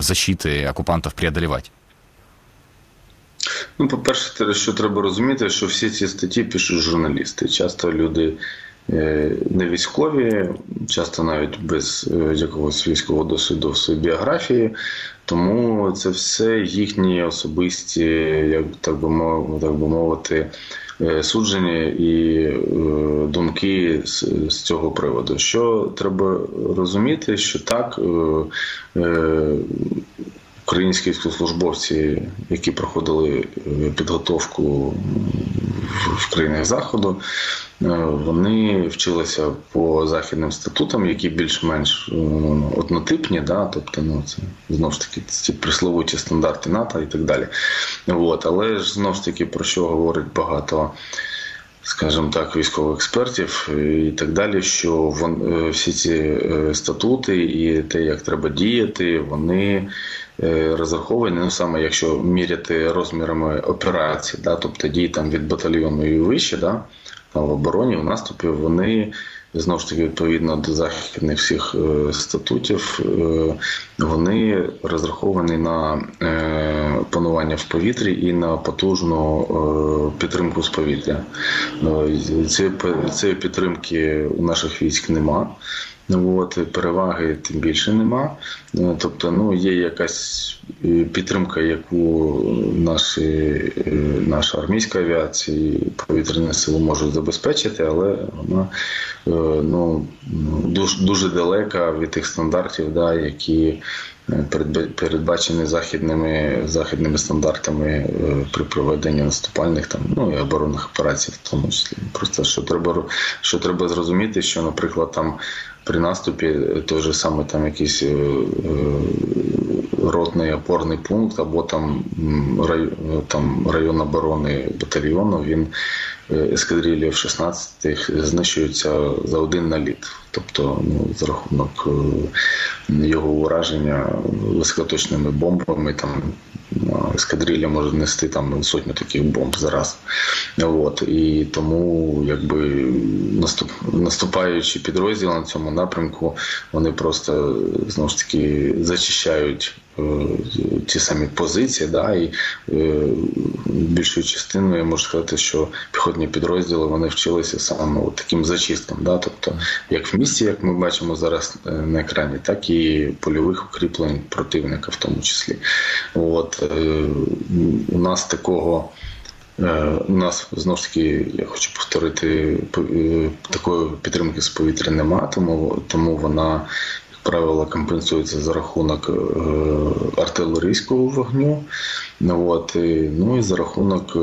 защиты оккупантов преодолевать? Ну, по-перше, що треба розуміти, що всі ці статті пишуть журналісти. Часто люди не військові, часто навіть без якогось військового досвіду в своїй біографії. Тому це все їхні особисті, як так би мовити, судження і думки з цього приводу. Що треба розуміти, що так, українські військовослужбовці, які проходили підготовку в країнах Заходу, вони вчилися по західним статутам, які більш-менш однотипні, да? Тобто, ну, це знову ж таки ці присловуті стандарти НАТО і так далі. От. Але ж знову ж таки про що говорить багато, скажімо так, військових експертів і так далі, що всі ці статути і те, як треба діяти, вони розраховані, ну, саме якщо міряти розмірами операцій, да, тобто дій там від батальйону і вище, да, в обороні, в наступі, вони, знову ж таки, відповідно до західних всіх статутів, вони розраховані на панування в повітрі і на потужну підтримку з повітря. Цієї підтримки у наших військ нема. От, переваги тим більше нема. Тобто, ну, є якась підтримка, яку наша армійська авіація і повітряні сили можуть забезпечити, але вона, ну, дуже, дуже далека від тих стандартів, да, які передбачені західними стандартами при проведенні наступальних там, ну, і оборонних операцій в тому числі. Просто що треба зрозуміти, що, наприклад, там при наступі той же саме там якийсь ротний опорний пункт або там район оборони батальйону, він ескадрилі F-16 знищується за один наліт. Тобто, ну, за рахунок його ураження високоточними бомбами, там ескадрилля може нести там сотню таких бомб за раз. От. І тому, якби, наступаючі підрозділи на цьому напрямку, вони просто, знову ж таки, зачищають ті самі позиції, да, і більшою частиною, я можу сказати, що піхотні підрозділи, вони вчилися саме от таким зачисткам, да, тобто як в місті, як ми бачимо зараз на екрані, так і польових укріплень противника в тому числі. От, у нас такого, у нас, знову ж таки, я хочу повторити, такої підтримки з повітря немає, тому вона, правила компенсуються за рахунок артилерійського вогню, от, ну і за рахунок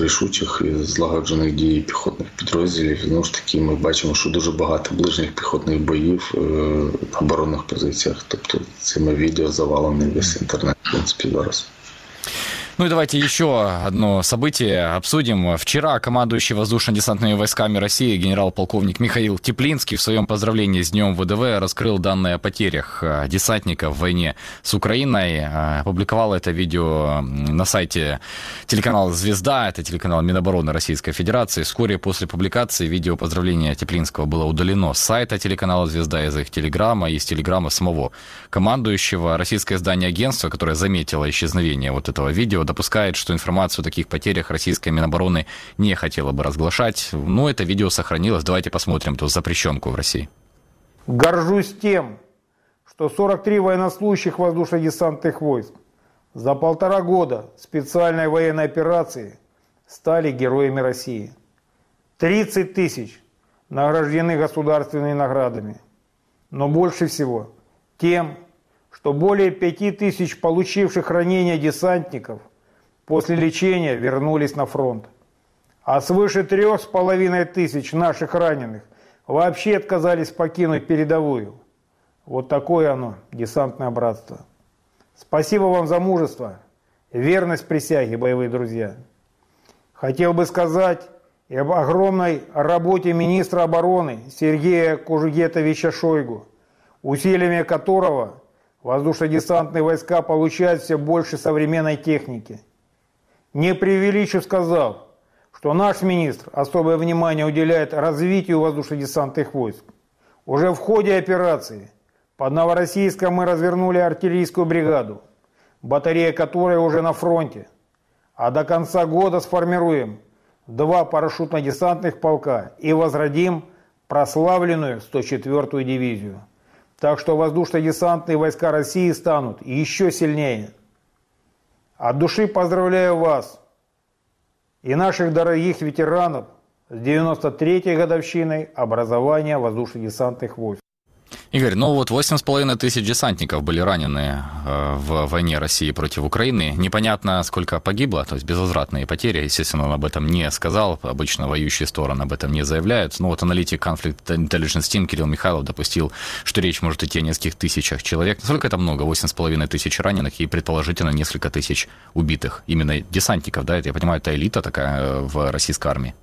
рішучих і злагоджених дій піхотних підрозділів. Знову ж таки, ми бачимо, що дуже багато ближніх піхотних боїв на оборонних позиціях. Тобто цими відео завалений весь інтернет, в принципі, зараз. Ну и давайте еще одно событие обсудим. Вчера командующий воздушно-десантными войсками России генерал-полковник Михаил Теплинский в своем поздравлении с Днем ВДВ раскрыл данные о потерях десантников в войне с Украиной. Опубликовал это видео на сайте телеканала «Звезда». Это телеканал Минобороны Российской Федерации. Вскоре после публикации видео поздравления Теплинского было удалено с сайта телеканала «Звезда», из их телеграмма и из телеграмма самого командующего. Российское издание агентства, которое заметило исчезновение вот этого видео, допускает, что информацию о таких потерях российская Минобороны не хотела бы разглашать. Но это видео сохранилось. Давайте посмотрим ту запрещенку в России. Горжусь тем, что 43 военнослужащих воздушно-десантных войск за 1,5 года специальной военной операции стали героями России. 30 тысяч награждены государственными наградами. Но больше всего тем, что более 5 тысяч получивших ранения десантников после лечения вернулись на фронт. А свыше 3,5 тысяч наших раненых вообще отказались покинуть передовую. Вот такое оно, десантное братство. Спасибо вам за мужество, верность присяге, боевые друзья. Хотел бы сказать и об огромной работе министра обороны Сергея Кужугетовича Шойгу, усилиями которого воздушно-десантные войска получают все больше современной техники. Не преувеличу, сказав, что наш министр особое внимание уделяет развитию воздушно-десантных войск. Уже в ходе операции под Новороссийском мы развернули артиллерийскую бригаду, батарея которой уже на фронте, а до конца года сформируем 2 парашютно-десантных полка и возродим прославленную 104-ю дивизию. Так что воздушно-десантные войска России станут еще сильнее. От души поздравляю вас и наших дорогих ветеранов с 93-й годовщиной образования воздушно-десантных войск. Игорь, ну вот 8,5 тысяч десантников были ранены в войне России против Украины. Непонятно, сколько погибло, то есть безвозвратные потери. Естественно, он об этом не сказал. Обычно воюющие стороны об этом не заявляют. Но вот аналитик Conflict Intelligence Team Кирилл Михайлов допустил, что речь может идти о нескольких тысячах человек. Насколько это много? 8,5 тысяч раненых и, предположительно, несколько тысяч убитых. Именно десантников, да? Это, я понимаю, это элита такая в российской армії.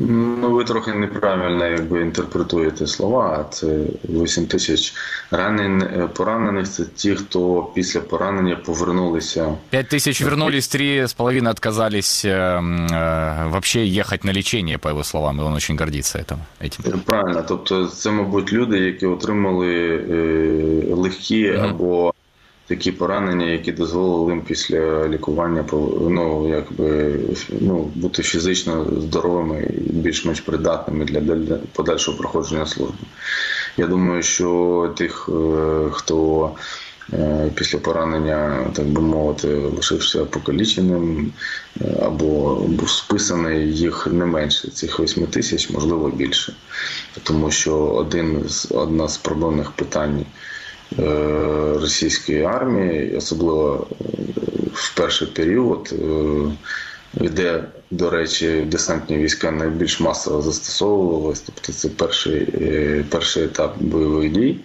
Ну, ви трохи неправильно інтерпретуєте слова. Це 8 тисяч поранених – це ті, хто після поранення повернулися. 5 тисяч вернулись, 3,5 отказались вообще їхати на лічення, по його словам. Він дуже гордиться цим. Правильно. Тобто це, мабуть, люди, які отримали легкі або такі поранення, які дозволили їм після лікування бути фізично здоровими і більш-менш придатними для подальшого проходження служби. Я думаю, що тих, хто після поранення, так би мовити, лишився покаліченим або був списаний, їх не менше. Цих 8 тисяч, можливо, більше. Тому що одна з проблемних питань російської армії, особливо в перший період, де, до речі, десантні війська найбільш масово застосовувалися, тобто це перший етап бойових дій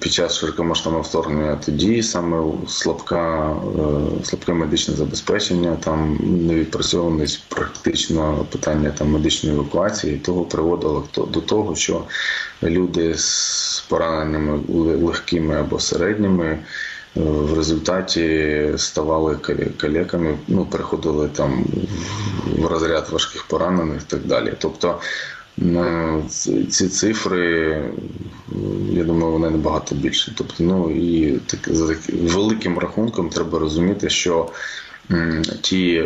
під час широкомасштабного вторгнення, тоді саме слабке медичне забезпечення, там невідпрацьованість практично питання медичної евакуації, того приводило до того, що люди з пораненнями легкими або середніми в результаті ставали калеками, переходили в розряд важких поранених і так далі. Тобто ці цифри, я думаю, вони набагато більше. Тобто, і за великим рахунком треба розуміти, що ті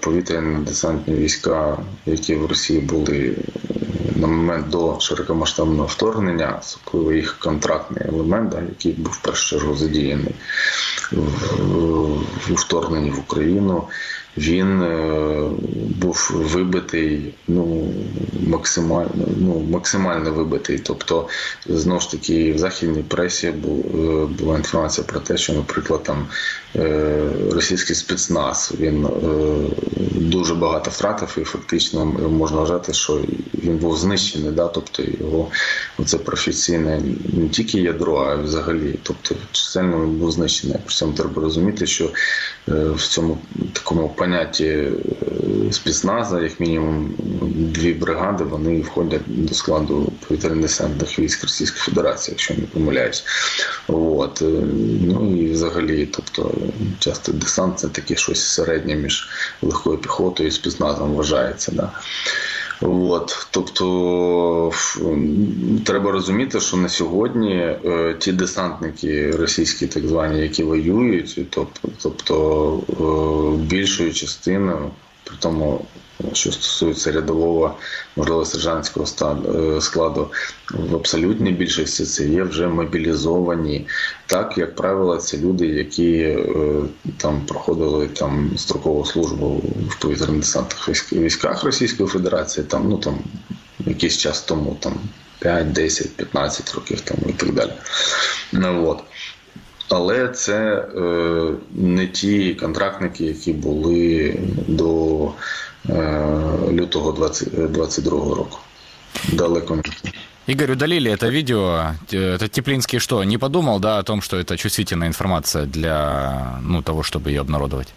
повітряно-десантні війська, які в Росії були на момент до широкомасштабного вторгнення, особливо їх контрактний елемент, який був в першу чергу задіяний у вторгненні в Україну, він був вибитий, максимально вибитий. Тобто, знову ж таки, в західній пресі була інформація про те, що, наприклад, російський спецназ, він дуже багато втратив, і фактично можна вважати, що він був знищений, да? Тобто його це професійне не тільки ядро, а взагалі, тобто чисельно він був знищений. При цьому треба розуміти, що в цьому такому понятті спецназа, як мінімум, дві бригади, вони входять до складу повітряно-десантних військ Російської Федерації, якщо не помиляюсь. От. Ну і взагалі, тобто, часто десант – це таке щось середнє між легкою піхотою і спецназом вважається. Да? От. Тобто, треба розуміти, що на сьогодні ті десантники російські, так звані, які воюють, тобто більшою частиною, при тому, що стосується рядового, можливо, сержантського складу, в абсолютній більшості це є вже мобілізовані. Так, як правило, це люди, які там проходили там строкову службу в повітряно-десантних військах Російської Федерації, там, ну, там, якийсь час тому, там, 5, 10, 15 років тому і так далі. Ну, от. Але це не ті контрактники, які були до лютого 2022 року. Далеко не. Игорь, удалили это видео. Это Теплинский что, не подумал, да, о том, что это чувствительная информация для, ну, того, чтобы ее обнародовать?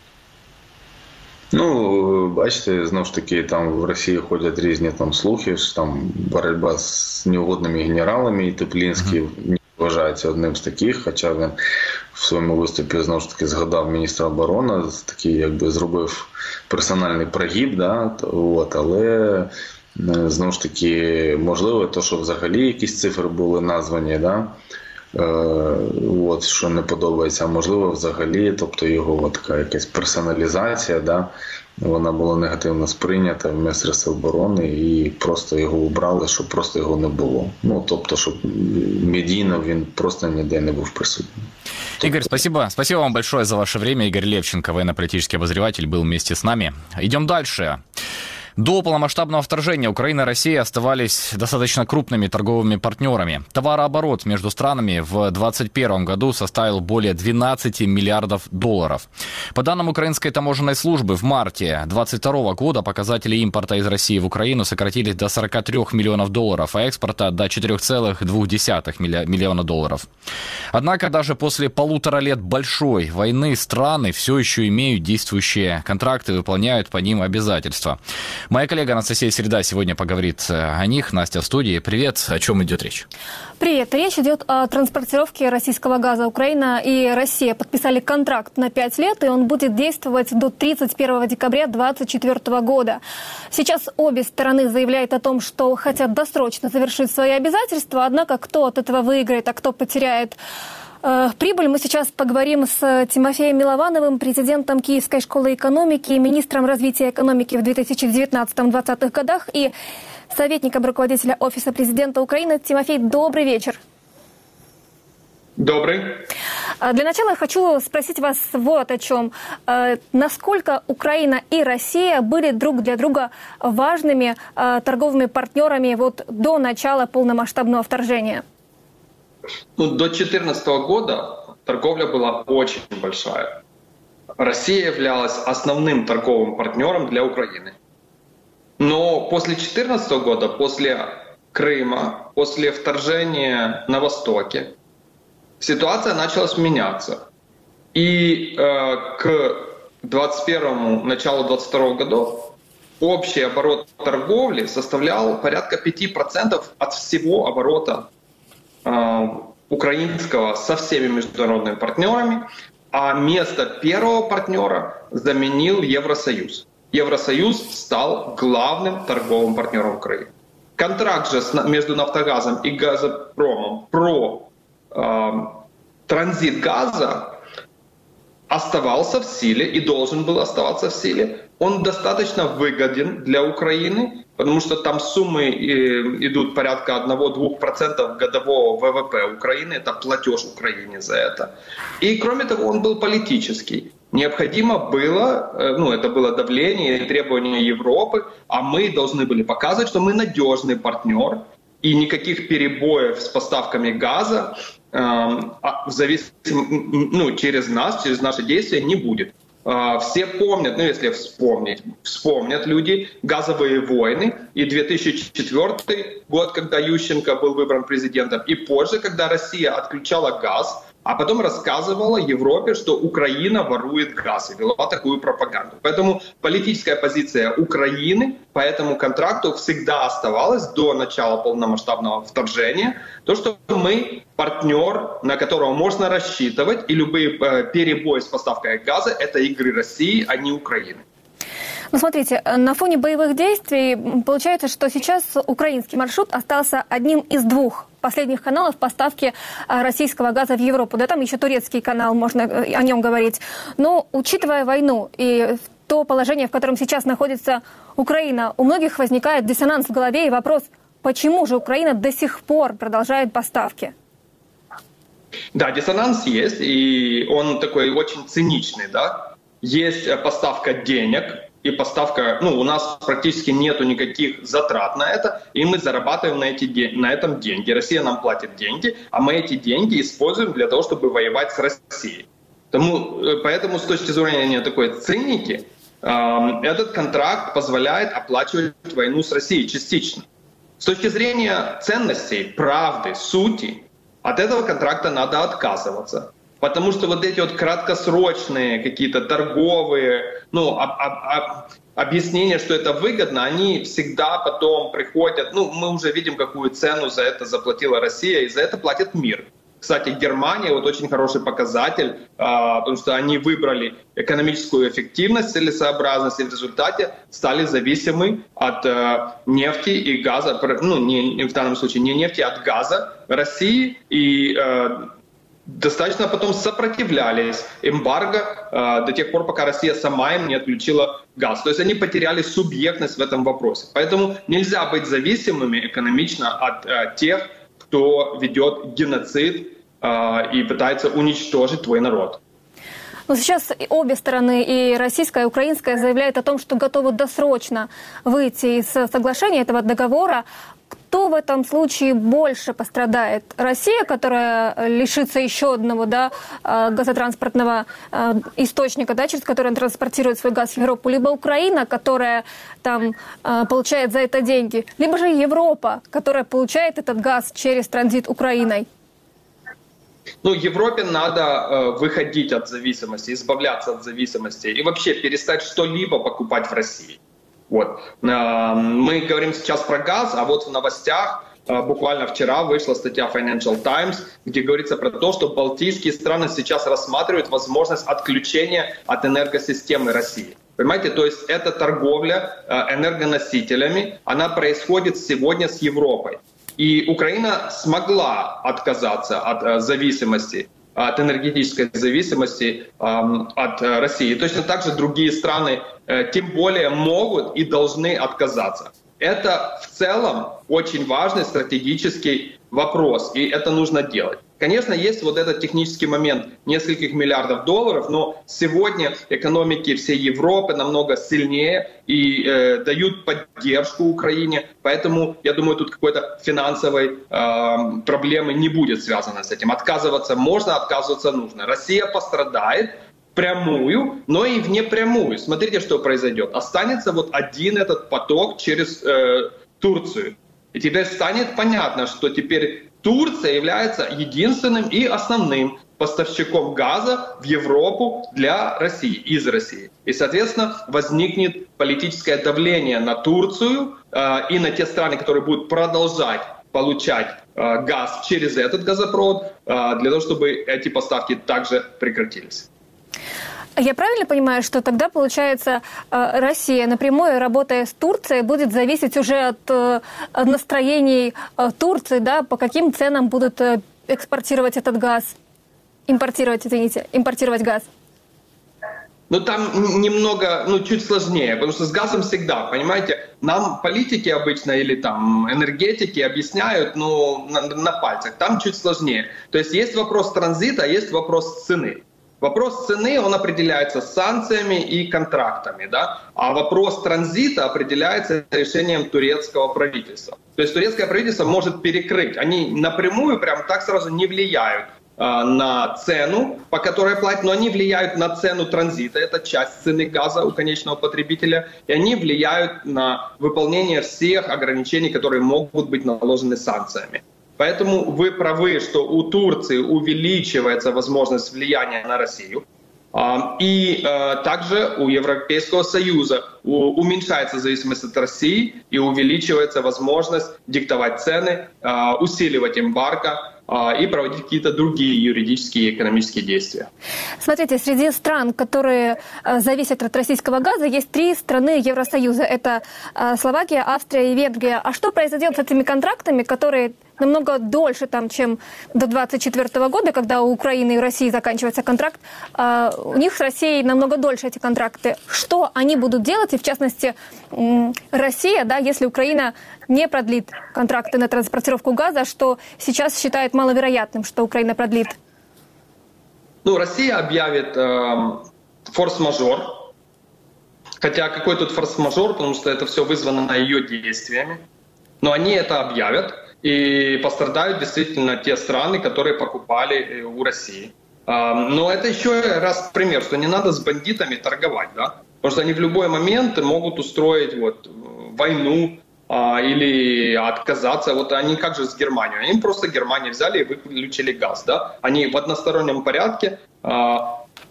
Ну, бачите, знову ж таки, там в Росії ходять різні там слухи, що там боротьба з неугодними генералами, і Теплинський вважається одним з таких, хоча він в своєму виступі знову ж таки згадав міністра оборони, такий якби зробив персональний прогиб, да, от, але знову ж таки, можливо, то, що взагалі якісь цифри були названі, да, от, що не подобається, а можливо взагалі, тобто його така якась персоналізація, да, вона була негативно сприйнята в Міністерстві оборони і просто його убрали, щоб просто його не було. Ну, тобто, щоб медійно він просто ніде не був присутній. Игорь, спасибо. Спасибо вам большое за ваше время. Игорь Левченко, военно-политический обозреватель, был вместе с нами. Идем дальше. До полномасштабного вторжения Украина и Россия оставались достаточно крупными торговыми партнерами. Товарооборот между странами в 2021 году составил более 12 миллиардов долларов. По данным украинской таможенной службы, в марте 2022 года показатели импорта из России в Украину сократились до 43 миллионов долларов, а экспорта до 4,2 миллиона долларов. Однако даже после 1,5 лет большой войны страны все еще имеют действующие контракты и выполняют по ним обязательства. Моя коллега Анастасия Середа сегодня поговорит о них. Настя в студии. Привет. О чем идет речь? Привет. Речь идет о транспортировке российского газа. Украина и Россия подписали контракт на 5 лет, и он будет действовать до 31 декабря 2024 года. Сейчас обе стороны заявляют о том, что хотят досрочно завершить свои обязательства, однако кто от этого выиграет, а кто потеряет прибыль, мы сейчас поговорим с Тимофеем Миловановым, президентом Киевской школы экономики, министром развития экономики в 2019-2020 годах и советником руководителя Офиса президента Украины. Тимофей, добрый вечер. Добрый. Для начала я хочу спросить вас вот о чем. Насколько Украина и Россия были друг для друга важными торговыми партнерами вот до начала полномасштабного вторжения? Ну, до 2014 года торговля была очень большая. Россия являлась основным торговым партнером для Украины. Но после 2014 года, после Крыма, после вторжения на Востоке, ситуация начала меняться. И к 21-му, началу 2022 годов общий оборот торговли составлял порядка 5% от всего оборота украинского со всеми международными партнерами, а место первого партнера заменил Евросоюз. Евросоюз стал главным торговым партнером Украины. Контракт же между «Нафтогазом» и «Газопромом» про транзит газа оставался в силе и должен был оставаться в силе. Он достаточно выгоден для Украины, потому что там суммы идут порядка 1-2% годового ВВП Украины, это платеж Украине за это. И кроме того, он был политический. Необходимо было, ну, это было давление и требование Европы, а мы должны были показывать, что мы надежный партнер, и никаких перебоев с поставками газа через нас, через наши действия не будет. Все помнят, ну если вспомнят люди, газовые войны и 2004 год, когда Ющенко был выбран президентом, и позже, когда Россия отключала газ, а потом рассказывала Европе, что Украина ворует газ, и вела такую пропаганду. Поэтому политическая позиция Украины по этому контракту всегда оставалась до начала полномасштабного вторжения. То, что мы партнер, на которого можно рассчитывать, и любые перебои с поставкой газа – это игры России, а не Украины. Ну, смотрите, на фоне боевых действий получается, что сейчас украинский маршрут остался одним из двух последних каналов поставки российского газа в Европу. Да, там еще турецкий канал, можно о нем говорить. Но, учитывая войну и то положение, в котором сейчас находится Украина, у многих возникает диссонанс в голове и вопрос, почему же Украина до сих пор продолжает поставки? Да, диссонанс есть, и он такой очень циничный, да. Есть поставка денег, и поставка, ну, у нас практически нету никаких затрат на это, и мы зарабатываем на этом деньги. Россия нам платит деньги, а мы эти деньги используем для того, чтобы воевать с Россией. Поэтому с точки зрения такой циники, этот контракт позволяет оплачивать войну с Россией частично. С точки зрения ценностей, правды, сути, от этого контракта надо отказываться. Потому что вот эти вот краткосрочные какие-то торговые, ну, объяснения, что это выгодно, они всегда потом приходят. Ну, мы уже видим, какую цену за это заплатила Россия, и за это платит мир. Кстати, Германия вот очень хороший показатель, потому что они выбрали экономическую эффективность, целесообразность, и в результате стали зависимы от нефти и газа, ну, в данном случае не нефти, а от газа России, и достаточно потом сопротивлялись эмбарго до тех пор, пока Россия сама им не отключила газ. То есть они потеряли субъектность в этом вопросе. Поэтому нельзя быть зависимыми экономично от тех, кто ведет геноцид и пытается уничтожить твой народ. Но сейчас обе стороны, и российская, и украинская, заявляют о том, что готовы досрочно выйти из соглашения этого договора. Кто в этом случае больше пострадает? Россия, которая лишится еще одного, да, газотранспортного источника, да, через который она транспортирует свой газ в Европу, либо Украина, которая там получает за это деньги, либо же Европа, которая получает этот газ через транзит Украиной? Ну, Европе надо выходить от зависимости, избавляться от зависимости и вообще перестать что-либо покупать в России. Вот. Мы говорим сейчас про газ, а вот в новостях буквально вчера вышла статья Financial Times, где говорится про то, что балтийские страны сейчас рассматривают возможность отключения от энергосистемы России. Понимаете, то есть эта торговля энергоносителями, она происходит сегодня с Европой. И Украина смогла отказаться от зависимости, от энергетической зависимости от России. Точно так же другие страны тем более могут и должны отказаться. Это в целом очень важный стратегический вопрос, и это нужно делать. Конечно, есть вот этот технический момент нескольких миллиардов долларов, но сегодня экономики всей Европы намного сильнее и дают поддержку Украине, поэтому, я думаю, тут какой-то финансовой проблемы не будет связано с этим. Отказываться можно, отказываться нужно. Россия пострадает прямую, но и внепрямую. Смотрите, что произойдет. Останется вот один этот поток через Турцию. И теперь станет понятно, что теперь Турция является единственным и основным поставщиком газа в Европу для России, из России. И, соответственно, возникнет политическое давление на Турцию и на те страны, которые будут продолжать получать газ через этот газопровод, для того, чтобы эти поставки также прекратились. Я правильно понимаю, что тогда, получается, Россия напрямую, работая с Турцией, будет зависеть уже от настроений Турции, да, по каким ценам будут экспортировать этот газ, импортировать газ? Ну, там немного, ну, чуть сложнее, потому что с газом всегда, понимаете, нам политики обычно или там энергетики объясняют, ну, на пальцах, там чуть сложнее. То есть есть вопрос транзита, а есть вопрос цены. Вопрос цены, он определяется санкциями и контрактами, да? А вопрос транзита определяется решением турецкого правительства. То есть турецкое правительство может перекрыть, они напрямую прям так сразу не влияют на цену, по которой платят, но они влияют на цену транзита, это часть цены газа у конечного потребителя, и они влияют на выполнение всех ограничений, которые могут быть наложены санкциями. Поэтому вы правы, что у Турции увеличивается возможность влияния на Россию, и также у Европейского Союза уменьшается зависимость от России и увеличивается возможность диктовать цены, усиливать эмбарго, и проводить какие-то другие юридические и экономические действия. Смотрите, среди стран, которые зависят от российского газа, есть три страны Евросоюза. Это Словакия, Австрия и Венгрия. А что произойдет с этими контрактами, которые намного дольше, там, чем до 2024 года, когда у Украины и России заканчивается контракт? У них с Россией намного дольше эти контракты. Что они будут делать? И в частности, Россия, да, если Украина не продлит контракты на транспортировку газа, что сейчас считает маловероятным, что Украина продлит? Ну, Россия объявит форс-мажор. Хотя какой тут форс-мажор, потому что это все вызвано ее действиями. Но они это объявят. И пострадают действительно те страны, которые покупали у России. Но это еще раз пример, что не надо с бандитами торговать. Да? Потому что они в любой момент могут устроить вот, войну, или отказаться. Вот они как же с Германией. Им просто Германию взяли и выключили газ. Да? Они в одностороннем порядке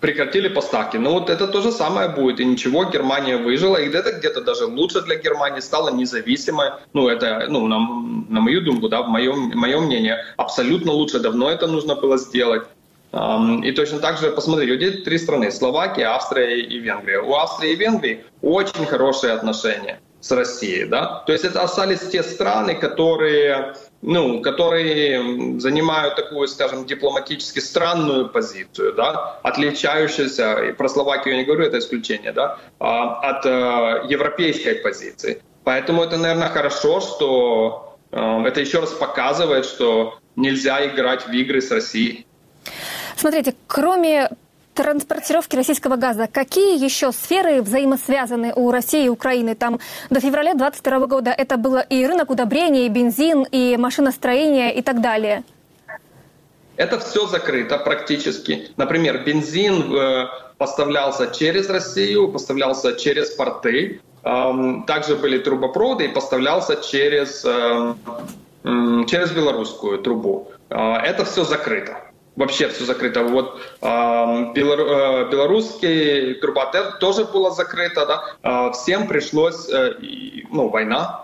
прекратили поставки. Но вот это то же самое будет. И ничего, Германия выжила. И это где-то даже лучше для Германии стало независимой. Ну, это, ну, на мою думку, да, мое мнение, абсолютно лучше. Давно это нужно было сделать. И точно так же, посмотрите, вот эти три страны. Словакия, Австрия и Венгрия. У Австрии и Венгрии очень хорошие отношения с Россией, да, то есть это остались те страны, которые, ну, которые занимают такую, скажем, дипломатически странную позицию, да, отличающуюся, и про Словакию я не говорю, это исключение, да, от европейской позиции. Поэтому это, наверное, хорошо, что это еще раз показывает, что нельзя играть в игры с Россией. Смотрите, кроме транспортировки российского газа, какие еще сферы взаимосвязаны у России и Украины? Там до февраля 2022 года это было и рынок удобрений, и бензин, и машиностроение, и так далее. Это все закрыто практически. Например, бензин поставлялся через Россию, поставлялся через порты. Также были трубопроводы и поставлялся через белорусскую трубу. Это все закрыто. Вообще все закрыто. Вот белорусский трубопровод тоже было закрыто. Да? Всем пришлось, ну, война,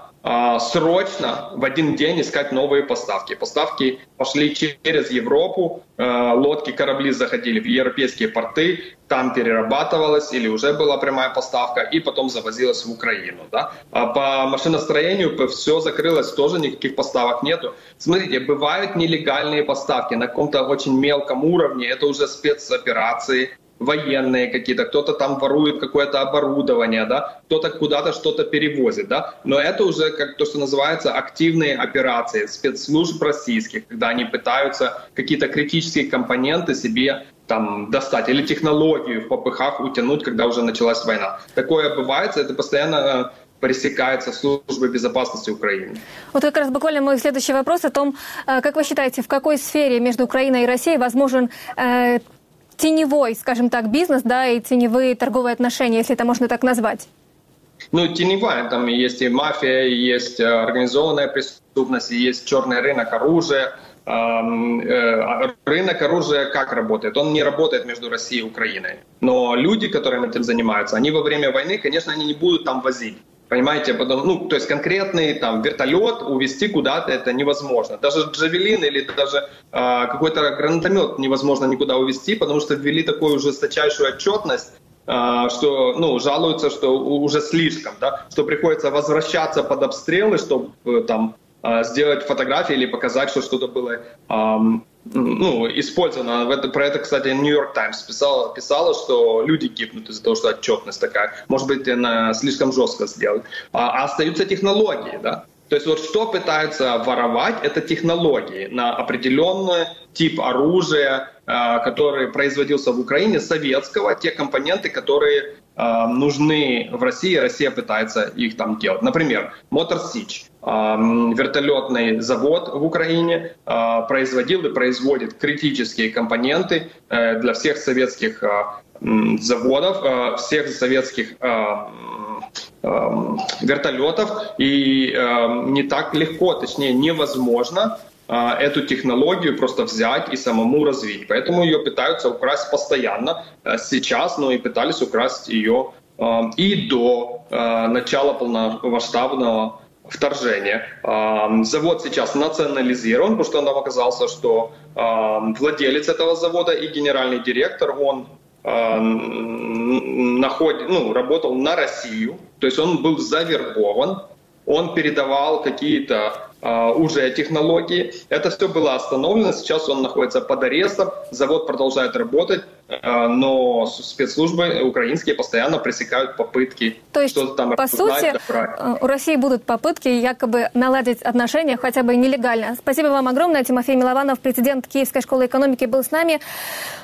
срочно в один день искать новые поставки. Поставки пошли через Европу, лодки, корабли заходили в европейские порты, там перерабатывалась или уже была прямая поставка и потом завозилась в Украину. Да? А по машиностроению все закрылось, тоже никаких поставок нету. Смотрите, бывают нелегальные поставки на каком-то очень мелком уровне, это уже спецоперации, военные какие-то, кто-то там ворует какое-то оборудование, да, кто-то куда-то что-то перевозит, да, но это уже как то, что называется активные операции спецслужб российских, когда они пытаются какие-то критические компоненты себе там достать или технологию в попыхах утянуть, когда уже началась война. Такое бывает, это постоянно пресекается службы безопасности Украины. Вот как раз буквально мой следующий вопрос о том, как вы считаете, в какой сфере между Украиной и Россией возможен теневой, скажем так, бизнес, да, и теневые торговые отношения, если это можно так назвать? Ну, теневая, там есть и мафия, и есть организованная преступность, и есть черный рынок оружия. Рынок оружия как работает? Он не работает между Россией и Украиной. Но люди, которые этим занимаются, они во время войны, конечно, они не будут там возить. Понимаете, потом, ну, то есть конкретный там вертолет увезти куда-то это невозможно. Даже джавелин или даже какой-то гранатомет невозможно никуда увезти, потому что ввели такую ужесточайшую отчетность, что, ну, жалуются, что уже слишком, да, что приходится возвращаться под обстрелы, чтобы там сделать фотографии или показать, что что-то было ну, использовано. Про это, кстати, Нью-Йорк Таймс писала, что люди гибнут из-за того, что отчетность такая. Может быть, она слишком жестко сделала. А остаются технологии, да? То есть вот что пытаются воровать, это технологии на определенный тип оружия, который производился в Украине, советского, те компоненты, которые нужны в России, Россия пытается их там делать. Например, Motor Siege. вертолетный завод в Украине производил и производит критические компоненты для всех советских заводов, всех советских вертолетов. И не так легко, точнее невозможно эту технологию просто взять и самому развить. Поэтому ее пытаются украсть постоянно сейчас, но и пытались украсть ее и до начала полномасштабного вторжение. Завод сейчас национализирован, потому что там оказался, что владелец этого завода и генеральный директор, он работал на Россию, то есть он был завербован, он передавал какие-то уже технологии. Это все было остановлено, сейчас он находится под арестом, завод продолжает работать, но спецслужбы украинские постоянно пресекают попытки что-то там по сути, у России будут попытки якобы наладить отношения хотя бы нелегально. Спасибо вам огромное. Тимофей Милованов, президент Киевской школы экономики, был с нами.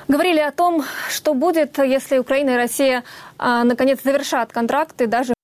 Говорили о том, что будет, если Украина и Россия наконец завершат контракты даже